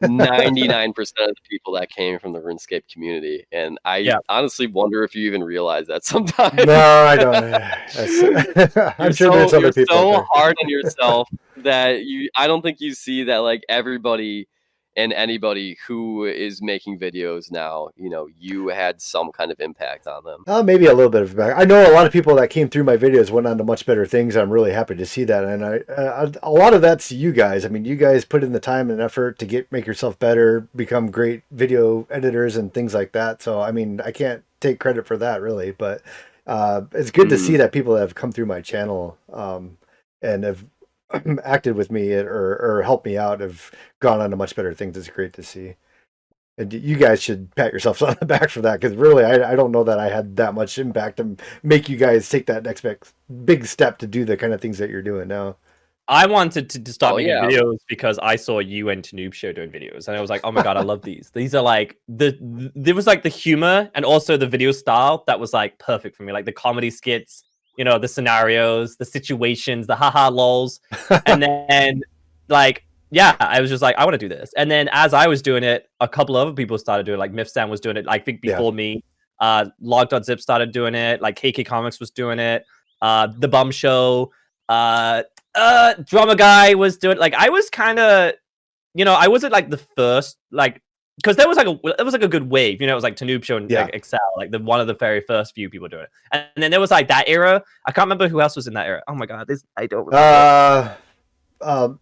of the people that came from the RuneScape community. And I honestly wonder if you even realize that sometimes. No, I don't. I'm sure there's other people. You're so hard on yourself that I don't think you see that, like, everybody and anybody who is making videos now, you know, you had some kind of impact on them. Maybe a little bit of impact. I know a lot of people that came through my videos went on to much better things. I'm really happy to see that. And a lot of that's you guys. I mean, you guys put in the time and effort to make yourself better, become great video editors and things like that. So, I mean, I can't take credit for that really, but it's good to see that people that have come through my channel and have acted with me or helped me out have gone on to much better things. It's great to see, and you guys should pat yourselves on the back for that, because really I don't know that I had that much impact and make you guys take that next big step to do the kind of things that you're doing now. I wanted to start making videos because I saw you and Tanoobshow doing videos, and I was like, oh my god, I love these. These are like there was like the humor and also the video style that was like perfect for me, like the comedy skits, you know, the scenarios, the situations, the haha lols. And then like, yeah, I was just like, I want to do this. And then as I was doing it, a couple other people started doing it. Like Mythsan was doing it, I think, before me. Logdotzip started doing it. Like KK Comics was doing it. The Bum Show. Drummer Guy was doing it. Like I was kind of, you know, I wasn't like the first, like, because there was like a good wave, you know. It was like Tanoobshow and like XL, like the one of the very first few people doing it. And then there was like that era. I can't remember who else was in that era. Oh my god, I don't remember.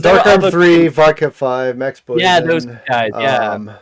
Dark Arm 3, Vodka 5, Max Boyden. Yeah, those guys. Yeah,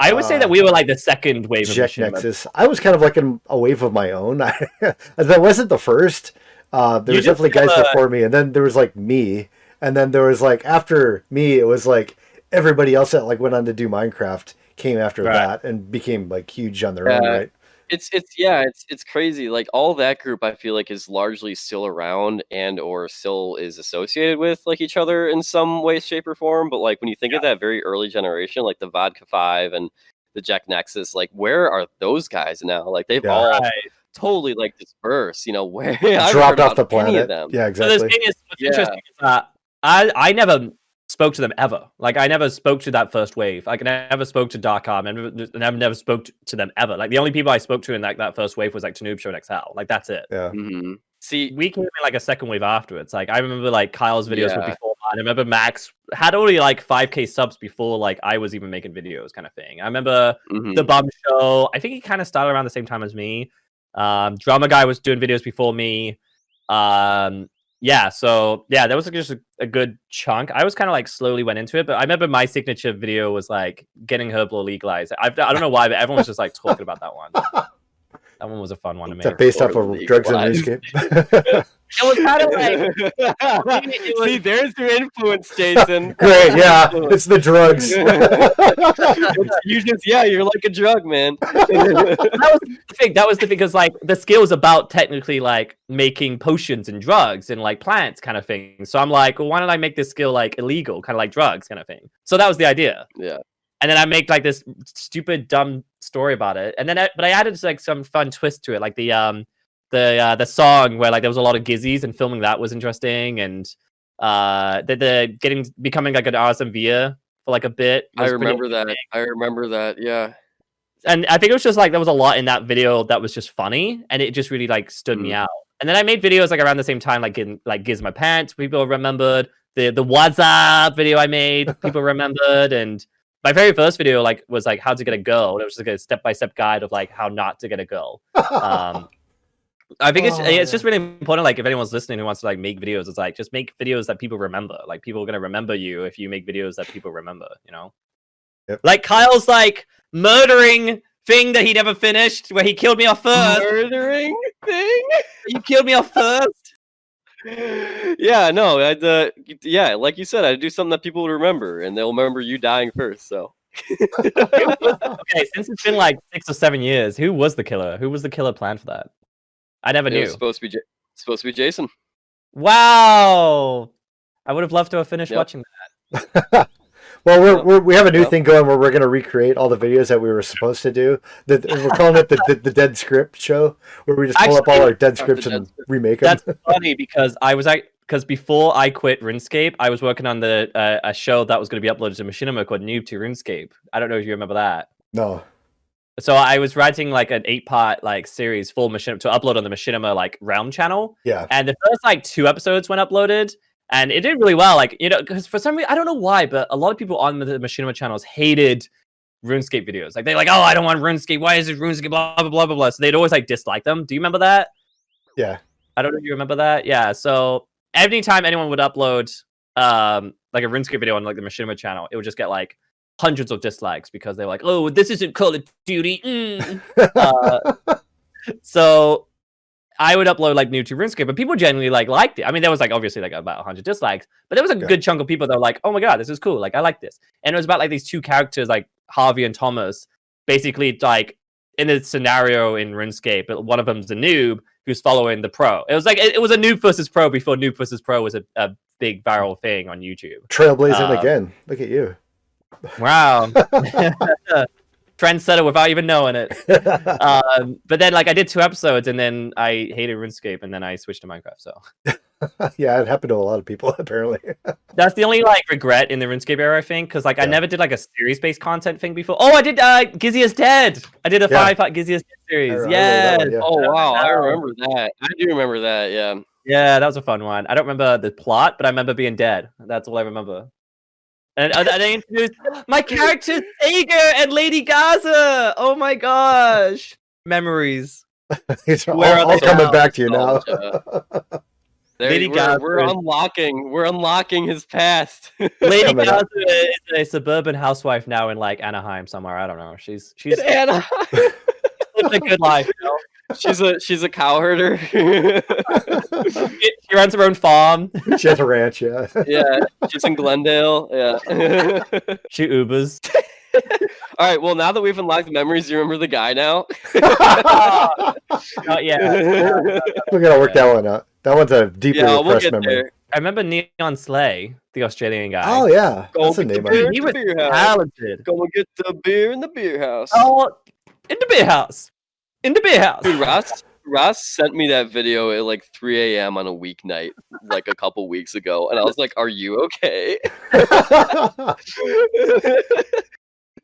I would say that we were like the second wave. Jagex. I was kind of like in a wave of my own. That wasn't the first. There was definitely guys before me, and then there was like me, and then there was like after me. It was like everybody else that like went on to do Minecraft came after that and became like huge on their own, right? It's crazy. Like all that group, I feel like, is largely still around and or still is associated with like each other in some way, shape, or form. But like when you think of that very early generation, like the Vodka 5 and the Jack Nexus, like where are those guys now? Like they've all totally like dispersed, you know, where I dropped off the planet. Yeah, exactly. So the thing is, what's interesting is that I never spoke to them ever. Like I never spoke to that first wave. I never spoke to Dark Arm, and I've never spoke to them ever. Like the only people I spoke to in like that first wave was like Tanoobshow and XL. Like that's it. See, we came in like a second wave afterwards. Like I remember like Kyle's videos were before I remember Max had already like 5K subs before like I was even making videos kind of thing. I remember the Bum Show. I think he kind of started around the same time as me. Drummer Guy was doing videos before me. Yeah, so yeah, that was like, just a good chunk. I was kind of like slowly went into it, but I remember my signature video was like getting Herblore legalized. I don't know why, but everyone was just like talking about that one. That one was a fun one to make. It's based off of drugs and escape. It was kind of like... See, there's your influence, Jason. Great, yeah. It's the drugs. You just, yeah, you're like a drug, man. That was the thing. That was the thing, because, like, the skill's about technically, like, making potions and drugs and, like, plants kind of thing. So I'm like, well, why don't I make this skill, like, illegal, kind of like drugs kind of thing? So that was the idea. Yeah. And then I make, like, this stupid, dumb story about it. And then, but I added, like, some fun twist to it, like the song where like there was a lot of gizzies and filming that was interesting, and becoming like an RSMVer for like a bit. I remember that. Yeah. And I think it was just like there was a lot in that video that was just funny, and it just really like stood me out. And then I made videos like around the same time, like in like Giz My Pants. People remembered the WhatsApp video I made. People remembered, and my very first video like was like how to get a girl. It was just like a step-by-step guide of like how not to get a girl. I think it's just really important, like, if anyone's listening who wants to, like, make videos, it's, like, just make videos that people remember. Like, people are going to remember you if you make videos that people remember, you know? Yep. Like, Kyle's, like, murdering thing that he never finished, where he killed me off first. Murdering thing? You killed me off first? Yeah, no, yeah, like you said, I'd do something that people would remember, and they'll remember you dying first, so... Okay, since it's been, like, 6 or 7 years, who was the killer? Who was the killer planned for that? I never knew. It was supposed to be Jason. Wow! I would have loved to have finished watching that. Well, we have a new thing going where we're going to recreate all the videos that we were supposed to do. We're calling it the Dead Script Show, where we just pull up all our dead scripts and remake them. That's funny because because before I quit RuneScape, I was working on a show that was going to be uploaded to Machinima called Noob to RuneScape. I don't know if you remember that. No. So I was writing like an 8-part like series full Machinima to upload on the Machinima like Realm channel. Yeah. And the first like 2 episodes went uploaded, and it did really well. Like, you know, because for some reason I don't know why, but a lot of people on the Machinima channels hated RuneScape videos. Like they're like, oh, I don't want RuneScape. Why is it RuneScape? Blah blah blah blah blah. So they'd always like dislike them. Do you remember that? Yeah. I don't know if you remember that. Yeah. So anytime anyone would upload like a RuneScape video on like the Machinima channel, it would just get like hundreds of dislikes because they're like, oh, this isn't Call of Duty. So I would upload like new to RuneScape, but people generally like liked it. I mean, there was like obviously like about 100 dislikes, but there was a good chunk of people that were like, oh my god, this is cool, like I like this. And it was about like these 2 characters, like Harvey and Thomas, basically like in a scenario in RuneScape, but one of them's a noob who's following the pro. It was like it was a noob versus pro before noob versus pro was a big viral thing on YouTube. Trailblazing again. Look at you. Wow. Trendsetter without even knowing it. But then like I did 2 episodes and then I hated RuneScape and then I switched to Minecraft, so yeah, it happened to a lot of people apparently. That's the only like regret in the RuneScape era, I think, because like I never did like a series based content thing before. Oh, I did Gizzy is Dead. I did a 5-part Gizzy is Dead series. Yeah. Oh wow, I remember that. I do remember that, yeah. Yeah, that was a fun one. I don't remember the plot, but I remember being dead. That's all I remember. And I introduced my characters, Ager and Lady Gaza. Oh my gosh. Memories. It's all coming back to you now. We're unlocking his past. Lady Gaza is a suburban housewife now in like Anaheim somewhere. I don't know. She's Anaheim. Lived a good life, you know? She's a cow herder. She runs her own farm. She has a ranch, yeah. Yeah, she's in Glendale. Yeah, she Ubers. All right. Well, now that we've unlocked memories, you remember the guy now. Not yet. We're gonna work that one out. That one's a deeply repressed memory. There. I remember Neon Slay, the Australian guy. Oh yeah, that's a name. He was talented. Go and get the beer in the beer house. Oh, in the beer house. In the beer house. Dude, Ross sent me that video at like 3 a.m. on a weeknight, like a couple weeks ago, and I was like, "Are you okay?"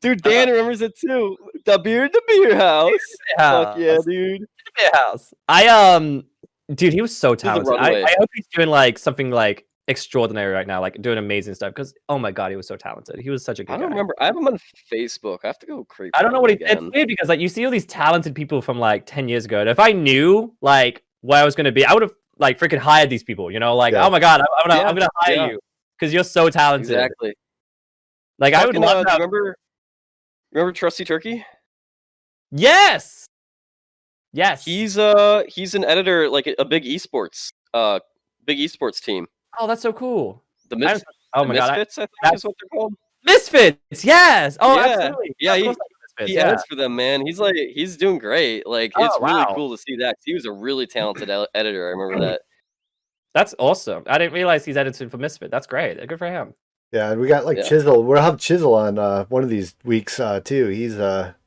Dude, Dan remembers it too. The beer house. Fuck yeah, dude. The beer house. Dude, he was so talented. I hope he's doing like something like extraordinary right now, like doing amazing stuff, because oh my god, he was so talented. He was such a good guy. I don't remember. I have him on Facebook. I have to go creep. I don't know what it's weird because like you see all these talented people from like 10 years ago, and if I knew like where I was going to be, I would have like freaking hired these people, you know, like oh my god, I'm gonna hire you because you're so talented. Exactly. Like I would love to remember Trusty Turkey? Yes. Yes. He's an editor, like a big esports team. Oh, that's so cool. The Misfits. Oh my god, Misfits, I think is what they're called. Misfits, yes. Oh, yeah. Absolutely. Yeah, he edits for them, man. He's like, he's doing great. Like, it's really cool to see that. He was a really talented editor. I remember that. That's awesome. I didn't realize he's edited for Misfit. That's great. Good for him. Yeah, and we got like Chisel. We'll have Chisel on one of these weeks too. He's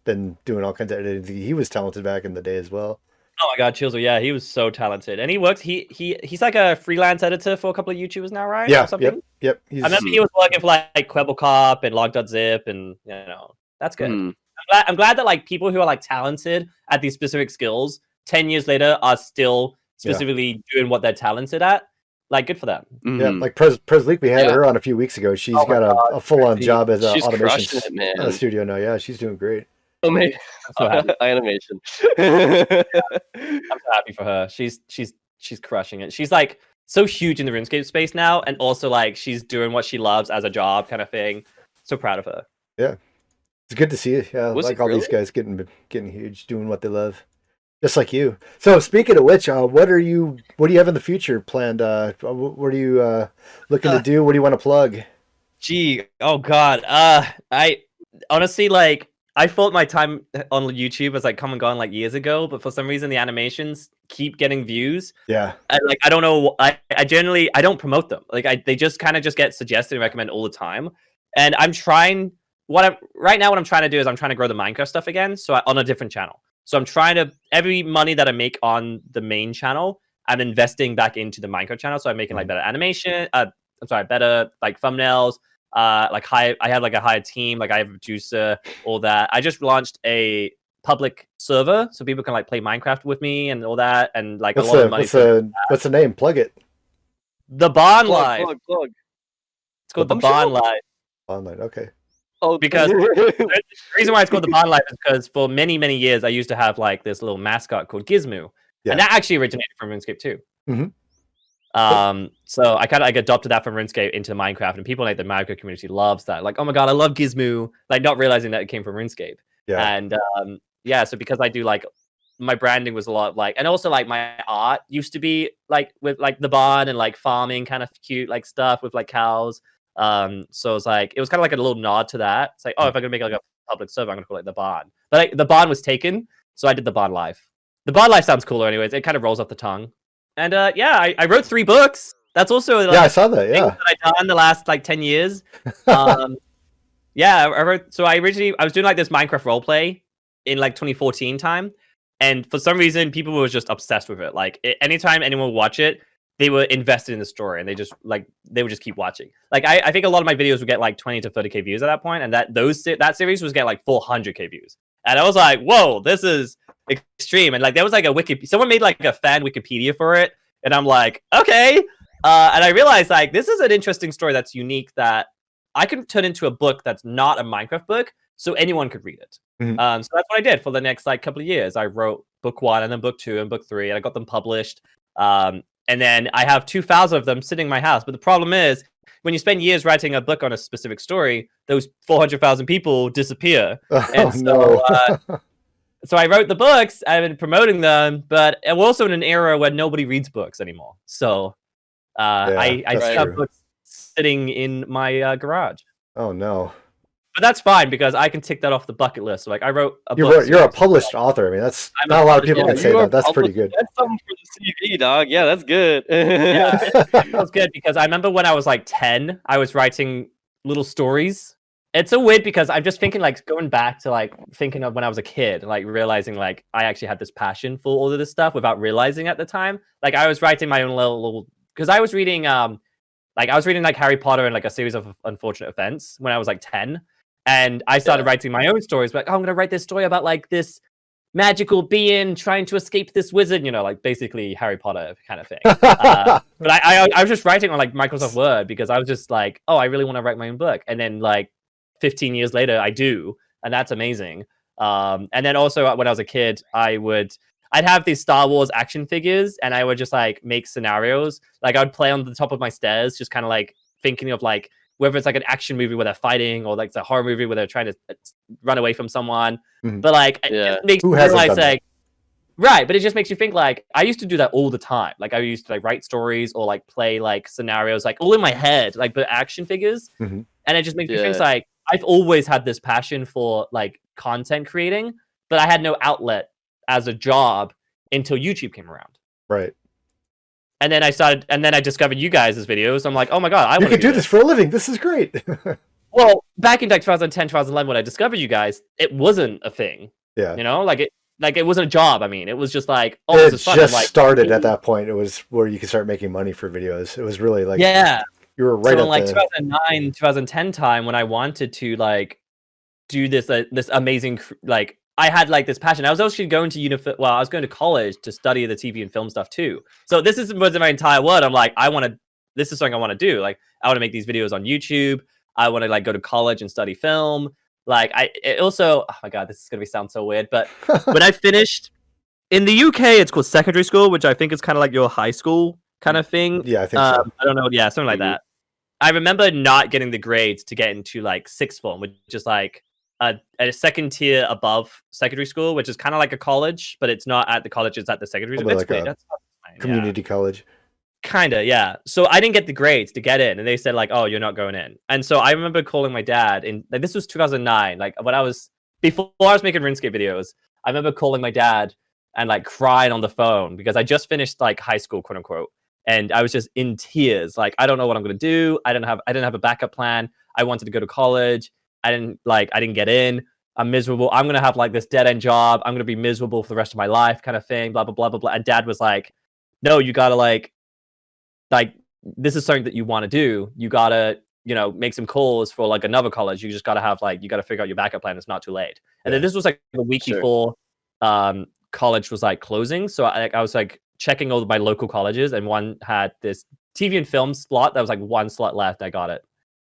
been doing all kinds of editing. He was talented back in the day as well. Oh my god, Chisel! Yeah, he was so talented, and he works. He's like a freelance editor for a couple of YouTubers now, right? Yeah. Or something? Yep. I remember he was working for like Quebelcop and Logdotzip, and you know that's good. Mm. I'm glad that like people who are like talented at these specific skills 10 years later are still specifically doing what they're talented at. Like, good for them. Mm. Yeah, like Prez Leak, we had her on a few weeks ago. She's got a full on job as an automation studio now. Yeah, she's doing great. Animation. Yeah. I'm so happy for her. She's crushing it. She's like so huge in the RuneScape space now, and also like she's doing what she loves as a job, kind of thing. So proud of her. Yeah, it's good to see it. Yeah, like all these guys getting huge, doing what they love, just like you. So speaking of which, what do you have in the future planned? What are you looking to do? What do you want to plug? Gee, oh god, I honestly like. I thought my time on YouTube was like come and gone like years ago, but for some reason the animations keep getting views. Yeah. I don't know. I generally I don't promote them. Like they just kind of just get suggested and recommended all the time. And what I'm trying to do is I'm trying to grow the Minecraft stuff again, so on a different channel. So I'm trying to every money that I make on the main channel, I'm investing back into the Minecraft channel. So I'm making like better animation. Better like thumbnails. I had like a higher team, like I have a producer, all that. I just launched a public server so people can like play Minecraft with me and all that, and like what's a lot of money. What's the name? Plug it. The Barn Life. Plug. It's called The Barn Life. Barn Life, okay. Oh, because the reason why it's called The Barn Life is because for many, many years I used to have like this little mascot called Gizmo, and that actually originated from RuneScape too. Mm-hmm. So I kind of like adopted that from RuneScape into Minecraft, and people like the Minecraft community loves that. Like, oh my god, I love Gizmo. Like, not realizing that it came from RuneScape. Yeah. And so because I do like my branding was a lot like, and also like my art used to be like with like the barn and like farming kind of cute like stuff with like cows. So it's like it was kind of like a little nod to that. It's like, oh, if I'm gonna make like a public server, I'm gonna call it The Barn. But like The Barn was taken, so I did The Barn Life. The Barn Life sounds cooler, anyways. It kind of rolls off the tongue. And I wrote 3 books. That's also like, I saw that. Yeah, that I've done the last like 10 years. I wrote. So I was doing like this Minecraft roleplay in like 2014 time, and for some reason people were just obsessed with it. Like anytime anyone would watch it, they were invested in the story, and they would just keep watching. Like I think a lot of my videos would get like 20 to 30k views at that point, and that series was getting like 400k views, and I was like, whoa, this is extreme. And like there was like a someone made like a fan Wikipedia for it, and I'm like, okay, and I realized like this is an interesting story that's unique that I can turn into a book that's not a Minecraft book, so anyone could read it. Mm-hmm. So that's what I did for the next like couple of years. I wrote book 1 and then book 2 and book 3, and I got them published, and then I have 2,000 of them sitting in my house. But the problem is when you spend years writing a book on a specific story, those 400,000 people disappear. So I wrote the books. I've been promoting them, but we're also in an era where nobody reads books anymore. So I just have books sitting in my garage. Oh no! But that's fine because I can tick that off the bucket list. Like I wrote a book. You're a published author. I mean, that's not a lot of people can say that. That's pretty good. That's something for the CV, dog. Yeah, that's good. That was good because I remember when I was like 10, I was writing little stories. It's so weird because I'm just thinking like going back to like thinking of when I was a kid, like realizing like I actually had this passion for all of this stuff without realizing at the time. Like I was writing my own little because I was reading like Harry Potter and like a series of unfortunate events when I was like 10, and I started writing my own stories. Like, oh, I'm gonna write this story about like this magical being trying to escape this wizard, you know, like basically Harry Potter kind of thing. But I was just writing on like Microsoft Word because I was just like, oh, I really want to write my own book. And then like 15 years later, I do. And that's amazing. And then also when I was a kid, I'd have these Star Wars action figures and I would just like make scenarios. Like I would play on the top of my stairs, just kind of like thinking of like, whether it's like an action movie where they're fighting or like it's a horror movie where they're trying to run away from someone. Mm-hmm. But like, it makes you realize like, right. But it just makes you think like, I used to do that all the time. Like I used to like write stories or like play like scenarios, like all in my head, like but action figures. Mm-hmm. And it just makes you think like, I've always had this passion for like content creating, but I had no outlet as a job until YouTube came around. Right. And then I started, and then I discovered you guys' videos. I'm like, oh my God, I want to do this for a living. This is great. Well, back in like 2010, 2011, when I discovered you guys, it wasn't a thing. Yeah. You know, like it wasn't a job. I mean, it was just like, oh, it this is fun. Just like, started at that point. It was where you could start making money for videos. It was really like, you were right. So in like 2009, 2010 time when I wanted to like do this, this amazing, like, I had like this passion. I was actually going to I was going to college to study the TV and film stuff too. So this was my entire world. I'm like, this is something I want to do. Like, I want to make these videos on YouTube. I want to like go to college and study film. Like oh my God, this is going to sound so weird. But when I finished in the UK, it's called secondary school, which I think is kind of like your high school kind of thing. Yeah, I think so. I don't know. Yeah, something like that. I remember not getting the grades to get into like sixth form, which is like, a second tier above secondary school, which is kind of like a college, but it's not at the college, it's at the secondary school. Like that's fine, community college. Kind of, yeah. So I didn't get the grades to get in, and they said like, oh, you're not going in. And so I remember calling my dad, and like, this was 2009, like when I was, before I was making RuneScape videos, I remember calling my dad and like crying on the phone because I just finished like high school, quote unquote. And I was just in tears. Like, I don't know what I'm going to do. I didn't have a backup plan. I wanted to go to college. I didn't get in. I'm miserable. I'm going to have like this dead end job. I'm going to be miserable for the rest of my life kind of thing, blah, blah, blah, blah, blah. And dad was like, no, you got to like, this is something that you want to do. You got to, you know, make some calls for like another college. You just got to have like, you got to figure out your backup plan. It's not too late. And then this was like the week before college was like closing. So I was like checking all my local colleges, and one had this TV and film slot. That was like one slot left. I got it.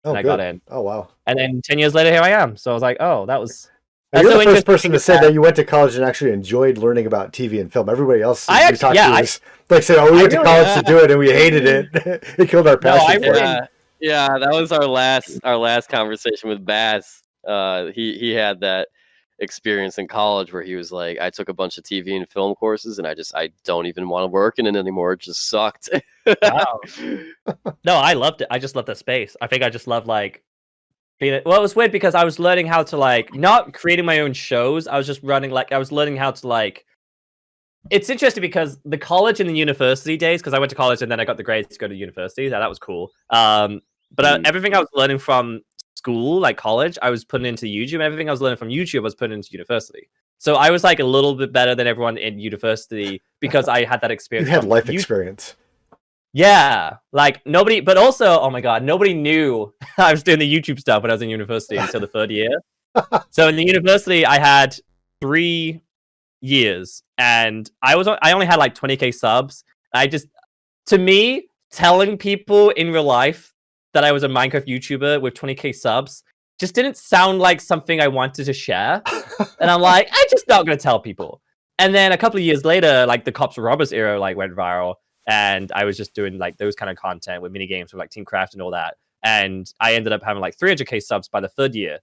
Oh, and I got in. Oh, wow. And then 10 years later, here I am. So I was like, oh, that was... You're the first person to say that you went to college and actually enjoyed learning about TV and film. Everybody else we talked to is like, said, oh, we went to college to do it, and we hated it. It killed our passion for it. Yeah, that was our last conversation with Bass. He had that experience in college where he was like, I took a bunch of TV and film courses, and I don't even want to work in it anymore. It just sucked. Wow. No, I loved it. I just loved the space. I think I just loved like being it was weird because I was learning how to like not creating my own shows. I was just running like I was learning how to like. It's interesting because the college and the university days, because I went to college and then I got the grades to go to university. That was cool. But everything I was learning from school, like college, I was putting into YouTube. Everything I was learning from YouTube was put into university. So I was like a little bit better than everyone in university because I had that experience. You had life experience. Yeah, like nobody, but also, oh my God, nobody knew I was doing the YouTube stuff when I was in university until the third year. So in the university, I had 3 years, and I only had like 20K subs. To me, telling people in real life that I was a Minecraft YouTuber with 20K subs just didn't sound like something I wanted to share. And I'm like, I'm just not gonna tell people. And then a couple of years later, like the Cops and Robbers era like went viral. And I was just doing like those kind of content with mini games with like Team Craft and all that. And I ended up having like 300K subs by the third year.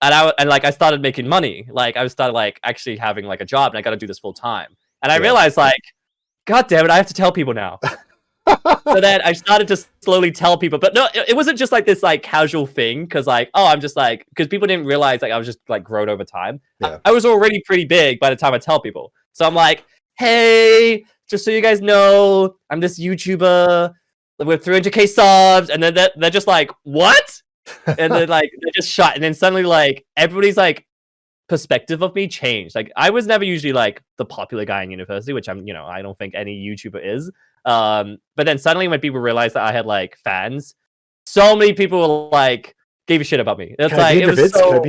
And I started making money. Like I started like actually having like a job, and I got to do this full time. And I realized like, God damn it, I have to tell people now. So then I started to slowly tell people, but no, it wasn't just like this like casual thing. Cause like, oh, I'm just like, cause people didn't realize like I was just like grown over time. Yeah. I was already pretty big by the time I tell people. So I'm like, hey, just so you guys know, I'm this YouTuber with 300K subs. And then they're just like, what? And then like, they're just shot. And then suddenly like, everybody's like perspective of me changed. Like I was never usually like the popular guy in university, which I'm, you know, I don't think any YouTuber is. But then suddenly when people realized that I had like fans, so many people were like, gave a shit about me. It's like, it was so...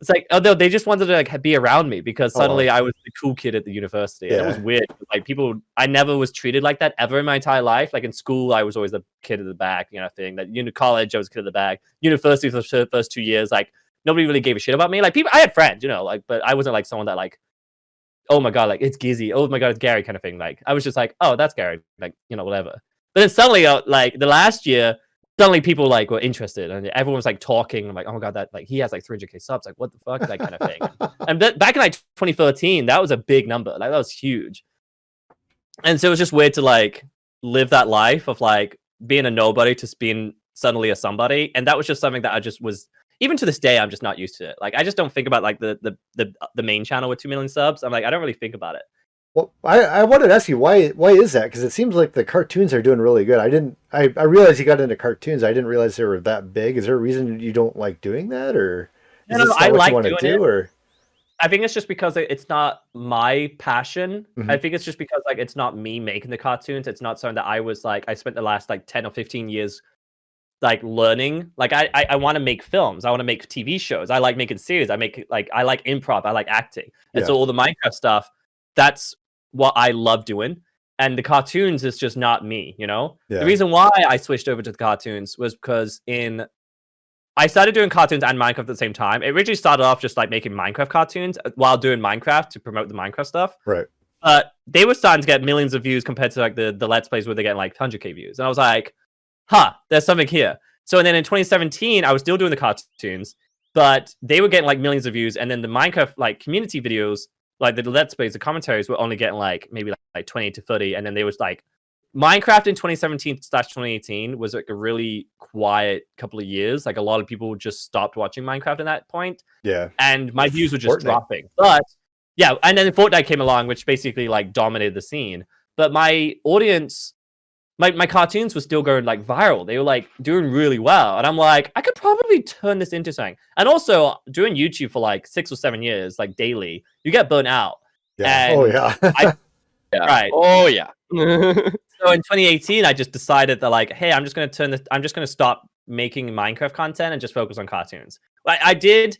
It's like, oh, they just wanted to like be around me because suddenly I was the cool kid at the university. Yeah. It was weird. Like people, I never was treated like that ever in my entire life. Like in school, I was always the kid at the back, you know, thing. That college, I was kid at the back. University for the first 2 years, like nobody really gave a shit about me. Like people, I had friends, you know, like, but I wasn't like someone that like, oh my god, like it's Gizzy. Oh my god, it's Gary kind of thing. Like I was just like, oh, that's Gary. Like you know, whatever. But then suddenly, like the last year. Suddenly people like were interested and everyone was like talking. I'm like, oh my god, that like he has like 300K subs. Like what the fuck, that kind of thing. And back in like 2013, that was a big number. Like that was huge. And so it was just weird to like live that life of like being a nobody to being suddenly a somebody. And that was just something that I just was. Even to this day, I'm just not used to it. Like I just don't think about like the main channel with 2 million subs. I'm like, I don't really think about it. Well, I wanted to ask you why is that? Because it seems like the cartoons are doing really good. I realized you got into cartoons. I didn't realize they were that big. Is there a reason you don't like doing that, or is this not what you want to do? Or I think it's just because it's not my passion. Mm-hmm. I think it's just because like it's not me making the cartoons. It's not something that I was like I spent the last like 10 or 15 years like learning. Like I want to make films. I want to make TV shows. I like making series. I like improv. I like acting. And so all the Minecraft stuff. That's what I love doing, and the cartoons is just not me, you know. Yeah. The reason why I switched over to the cartoons was because I started doing cartoons and Minecraft at the same time. It originally started off just like making Minecraft cartoons while doing Minecraft to promote the Minecraft stuff. Right. But they were starting to get millions of views compared to like the Let's Plays where they get like 100K views, and I was like, huh, there's something here. So and then in 2017, I was still doing the cartoons, but they were getting like millions of views, and then the Minecraft like community videos. Like the Let's Plays, the commentaries were only getting like maybe like 20 to 30. And then there was like Minecraft in 2017/2018 was like a really quiet couple of years. Like a lot of people just stopped watching Minecraft at that point. Yeah. And my views were just dropping. But yeah. And then Fortnite came along, which basically like dominated the scene. But my audience, my cartoons were still going like viral. They were like doing really well. And I'm like, I could probably turn this into something. And also doing YouTube for like 6 or 7 years, like daily, you get burnt out. Yeah. And right. Oh yeah. So in 2018, I just decided that like, hey, I'm just going to stop making Minecraft content and just focus on cartoons. Like I did.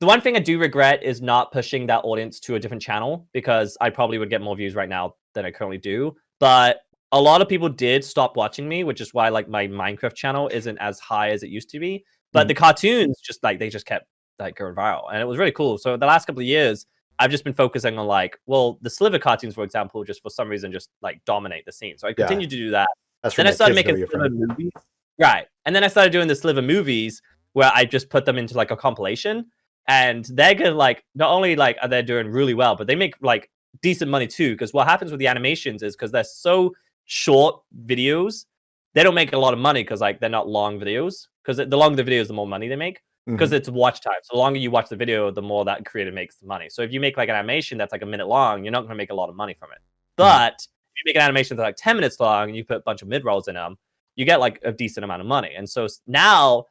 The one thing I do regret is not pushing that audience to a different channel because I probably would get more views right now than I currently do. But a lot of people did stop watching me, which is why like my Minecraft channel isn't as high as it used to be. But the cartoons just like they just kept like going viral, and it was really cool. So the last couple of years, I've just been focusing on like, well, the Sliver cartoons, for example, just for some reason just like dominate the scene. So I continued to do that. Then I started making Sliver movies, right? And then I started doing the Sliver movies where I just put them into like a compilation, and they're gonna like not only like are they doing really well, but they make like decent money too. Because what happens with the animations is because they're so short videos, they don't make a lot of money because like they're not long videos, because the longer the videos the more money they make, because it's watch time. So the longer you watch the video, the more that creator makes the money. So if you make like an animation that's like a minute long, you're not going to make a lot of money from it. But if you make an animation that's like 10 minutes long and you put a bunch of mid-rolls in them, you get like a decent amount of money. And so now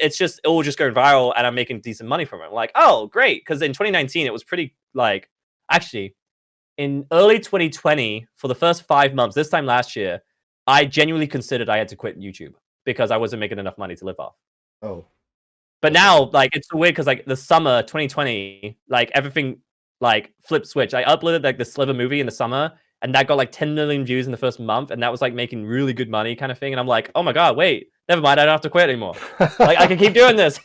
it's just it will just go viral, and I'm making decent money from it. I'm like, oh great, because in 2019 it was pretty like actually in early 2020, for the first 5 months, this time last year, I genuinely considered I had to quit YouTube because I wasn't making enough money to live off. Oh. But now, like, it's so weird because, like, the summer 2020, like, everything, like, flip switch. I uploaded, like, the Sliver movie in the summer, and that got, like, 10 million views in the first month, and that was, like, making really good money kind of thing. And I'm like, oh, my God, wait, never mind. I don't have to quit anymore. Like, I can keep doing this.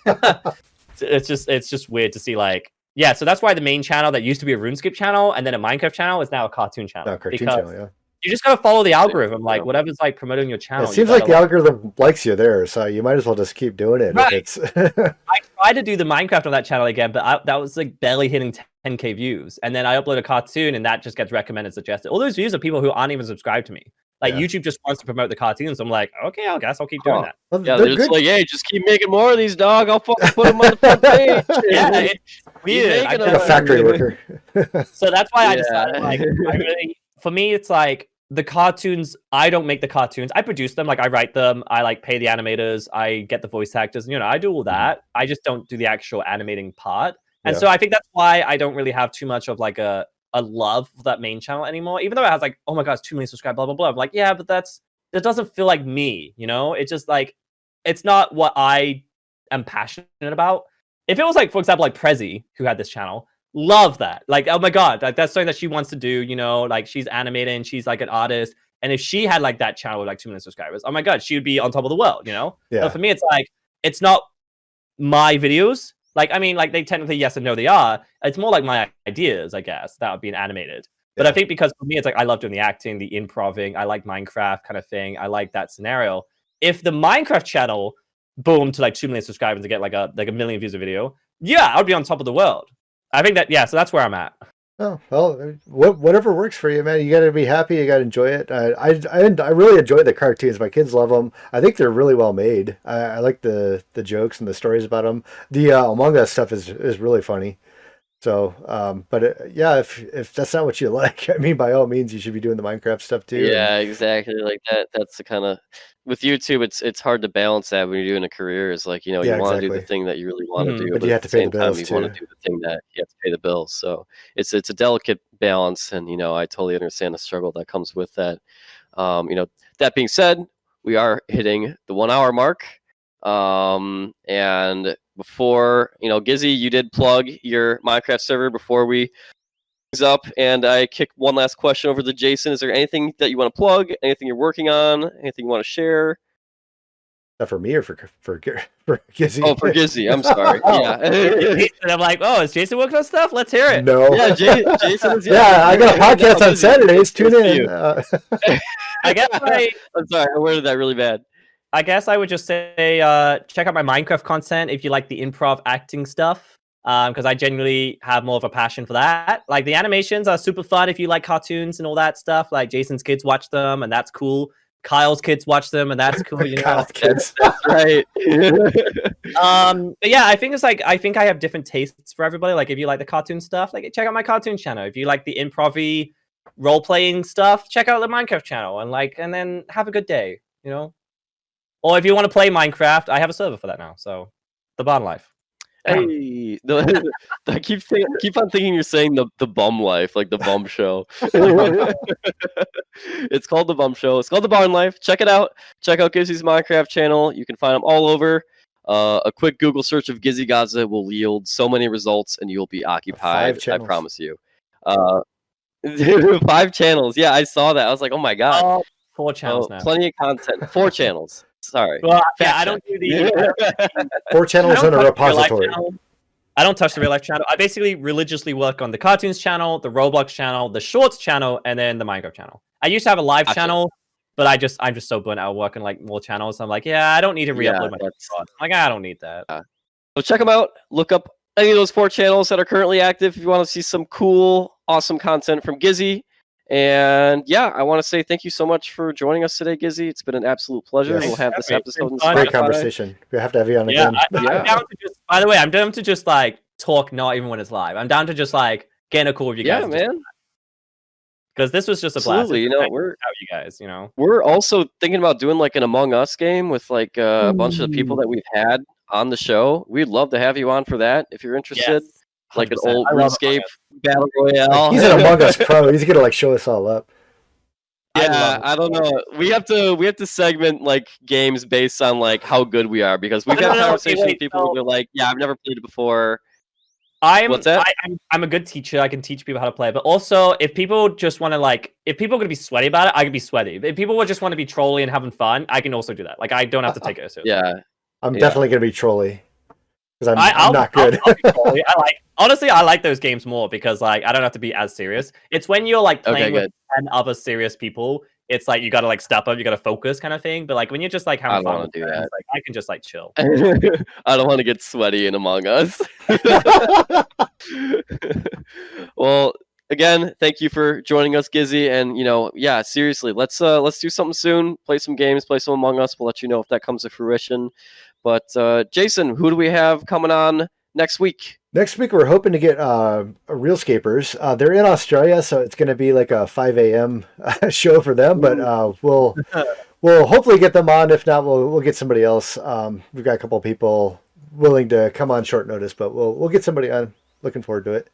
It's just weird to see, like, yeah, so that's why the main channel that used to be a RuneScape channel and then a Minecraft channel is now a cartoon channel. No, cartoon channel, yeah. You just gotta follow the algorithm, like whatever's like promoting your channel. It seems like the algorithm likes you there, so you might as well just keep doing it. Right. I tried to do the Minecraft on that channel again, but that was like barely hitting 10K views. And then I upload a cartoon, and that just gets recommended, suggested. All those views are people who aren't even subscribed to me. Like YouTube just wants to promote the cartoons. I'm like, okay, I guess I'll keep doing that. Well, yeah, they're just like, hey, just keep making more of these, dog. I'll fucking put them on the front page. Yeah, it's weird. I'm a factory worker. So that's why I decided. Like, I really, for me, it's like the cartoons. I don't make the cartoons. I produce them. Like I write them. I like pay the animators. I get the voice actors. You know, I do all that. I just don't do the actual animating part. And so I think that's why I don't really have too much of like a love for that main channel anymore, even though it has like, oh my gosh, 2 million subscribers, blah blah blah. I'm like, yeah, but that doesn't feel like me, you know. It's just like it's not what I am passionate about. If it was like, for example, like Prezi, who had this channel, love that. Like, oh my God, like that's something that she wants to do, you know, like she's animating, she's like an artist. And if she had like that channel with like 2 million subscribers, oh my God, she would be on top of the world, you know? Yeah. But for me, it's like, it's not my videos. Like, I mean, like they technically, yes and no, they are. It's more like my ideas, I guess, that would be animated. But I think because for me, it's like, I love doing the acting, the improvising. I like Minecraft kind of thing. I like that scenario. If the Minecraft channel boomed to like 2 million subscribers to get like a million views a video, yeah, I would be on top of the world. I think that, yeah, so that's where I'm at. Oh, well, whatever works for you, man. You got to be happy. You got to enjoy it. I really enjoy the cartoons. My kids love them. I think they're really well made. I like the jokes and the stories about them. The Among Us stuff is really funny. So, but yeah, if that's not what you like, I mean, by all means, you should be doing the Minecraft stuff too. Yeah, exactly. Like that's the kind of, with YouTube, it's hard to balance that when you're doing a career. It's like, you know, you want to do the thing that you really want to do, but you have to pay the bills too. You want to do the thing that you have to pay the bills. So it's a delicate balance, and you know, I totally understand the struggle that comes with that. You know, that being said, we are hitting the 1 hour mark. And before, you know, Gizzy, you did plug your Minecraft server before we up, and I kick one last question over to Jason. Is there anything that you want to plug? Anything you're working on? Anything you want to share? Not for me or for Gizzy? Oh, for Gizzy. I'm sorry. Yeah. And I'm like, oh, is Jason working on stuff? Let's hear it. No. Yeah, Jason's. Yeah, I got a podcast on Saturdays. Tune in. I guess I'm sorry. I worded that really bad. I guess I would just say check out my Minecraft content if you like the improv acting stuff, because I genuinely have more of a passion for that. Like the animations are super fun if you like cartoons and all that stuff. Like Jason's kids watch them, and that's cool. Kyle's kids watch them, and that's cool. You know, Kyle's kids, that's right. But yeah, I think it's like I have different tastes for everybody. Like if you like the cartoon stuff, like check out my cartoon channel. If you like the improv-y role-playing stuff, check out the Minecraft channel, and then have a good day. You know. Or if you want to play Minecraft, I have a server for that now. So, The Barn Life. Hey, I keep on thinking you're saying the bum life, like the bum show. It's called The Bum Show. It's called The Barn Life. Check it out. Check out Gizzy's Minecraft channel. You can find them all over. A quick Google search of Gizzy Gazza will yield so many results, and you'll be occupied. I promise you. 5 channels. Yeah, I saw that. I was like, oh my God. 4 channels now. Plenty of content. 4 channels. Sorry. Well, yeah, I don't do the 4 channels in a repository. I don't touch the real life channel. I basically religiously work on the cartoons channel, the Roblox channel, the shorts channel, and then the Minecraft channel. I used to have a live channel, but I'm just so burnt out working like more channels. I'm like, yeah, I don't need to re-upload my podcast. Like, I don't need that. So check them out. Look up any of those 4 channels that are currently active if you want to see some cool, awesome content from Gizzy. And yeah, I want to say thank you so much for joining us today, Gizzy. It's been an absolute pleasure. Yes. We'll have this episode. It's a great conversation. We have to have you on again. I'm down to just, by the way, I'm down to just like talk, not even when it's live. I'm down to just like getting a call with you guys. Yeah, man. Because this was just a blast. Absolutely, you know, we're out, you guys. You know, we're also thinking about doing like an Among Us game with like a bunch of the people that we've had on the show. We'd love to have you on for that if you're interested. Yes. Like 100%. An old RuneScape battle royale. He's an Among Us pro. He's gonna like show us all up. Yeah, I don't know. We have to segment like games based on like how good we are, because we've had conversations with people who are like, yeah, I've never played it before. I'm a good teacher. I can teach people how to play. But also, if people just want to like, if people are gonna be sweaty about it, I can be sweaty. If people would just want to be trolly and having fun, I can also do that. Like I don't have to take it seriously. Yeah, I'm definitely gonna be trolly. Because I'm not good. I like those games more because like I don't have to be as serious. It's when you're like playing with 10 other serious people, it's like you gotta like step up, you gotta focus kind of thing. But like when you're just like having fun with friends, like I can just like chill. I don't want to get sweaty in Among Us. Well, again, thank you for joining us, Gizzy. And you know, yeah, seriously, let's do something soon. Play some games, play some Among Us. We'll let you know if that comes to fruition. But Jason, who do we have coming on next week? Next week, we're hoping to get RealScapers. They're in Australia, so it's going to be like a 5 a.m. show for them. But we'll hopefully get them on. If not, we'll get somebody else. We've got a couple of people willing to come on short notice, but we'll get somebody on. Looking forward to it.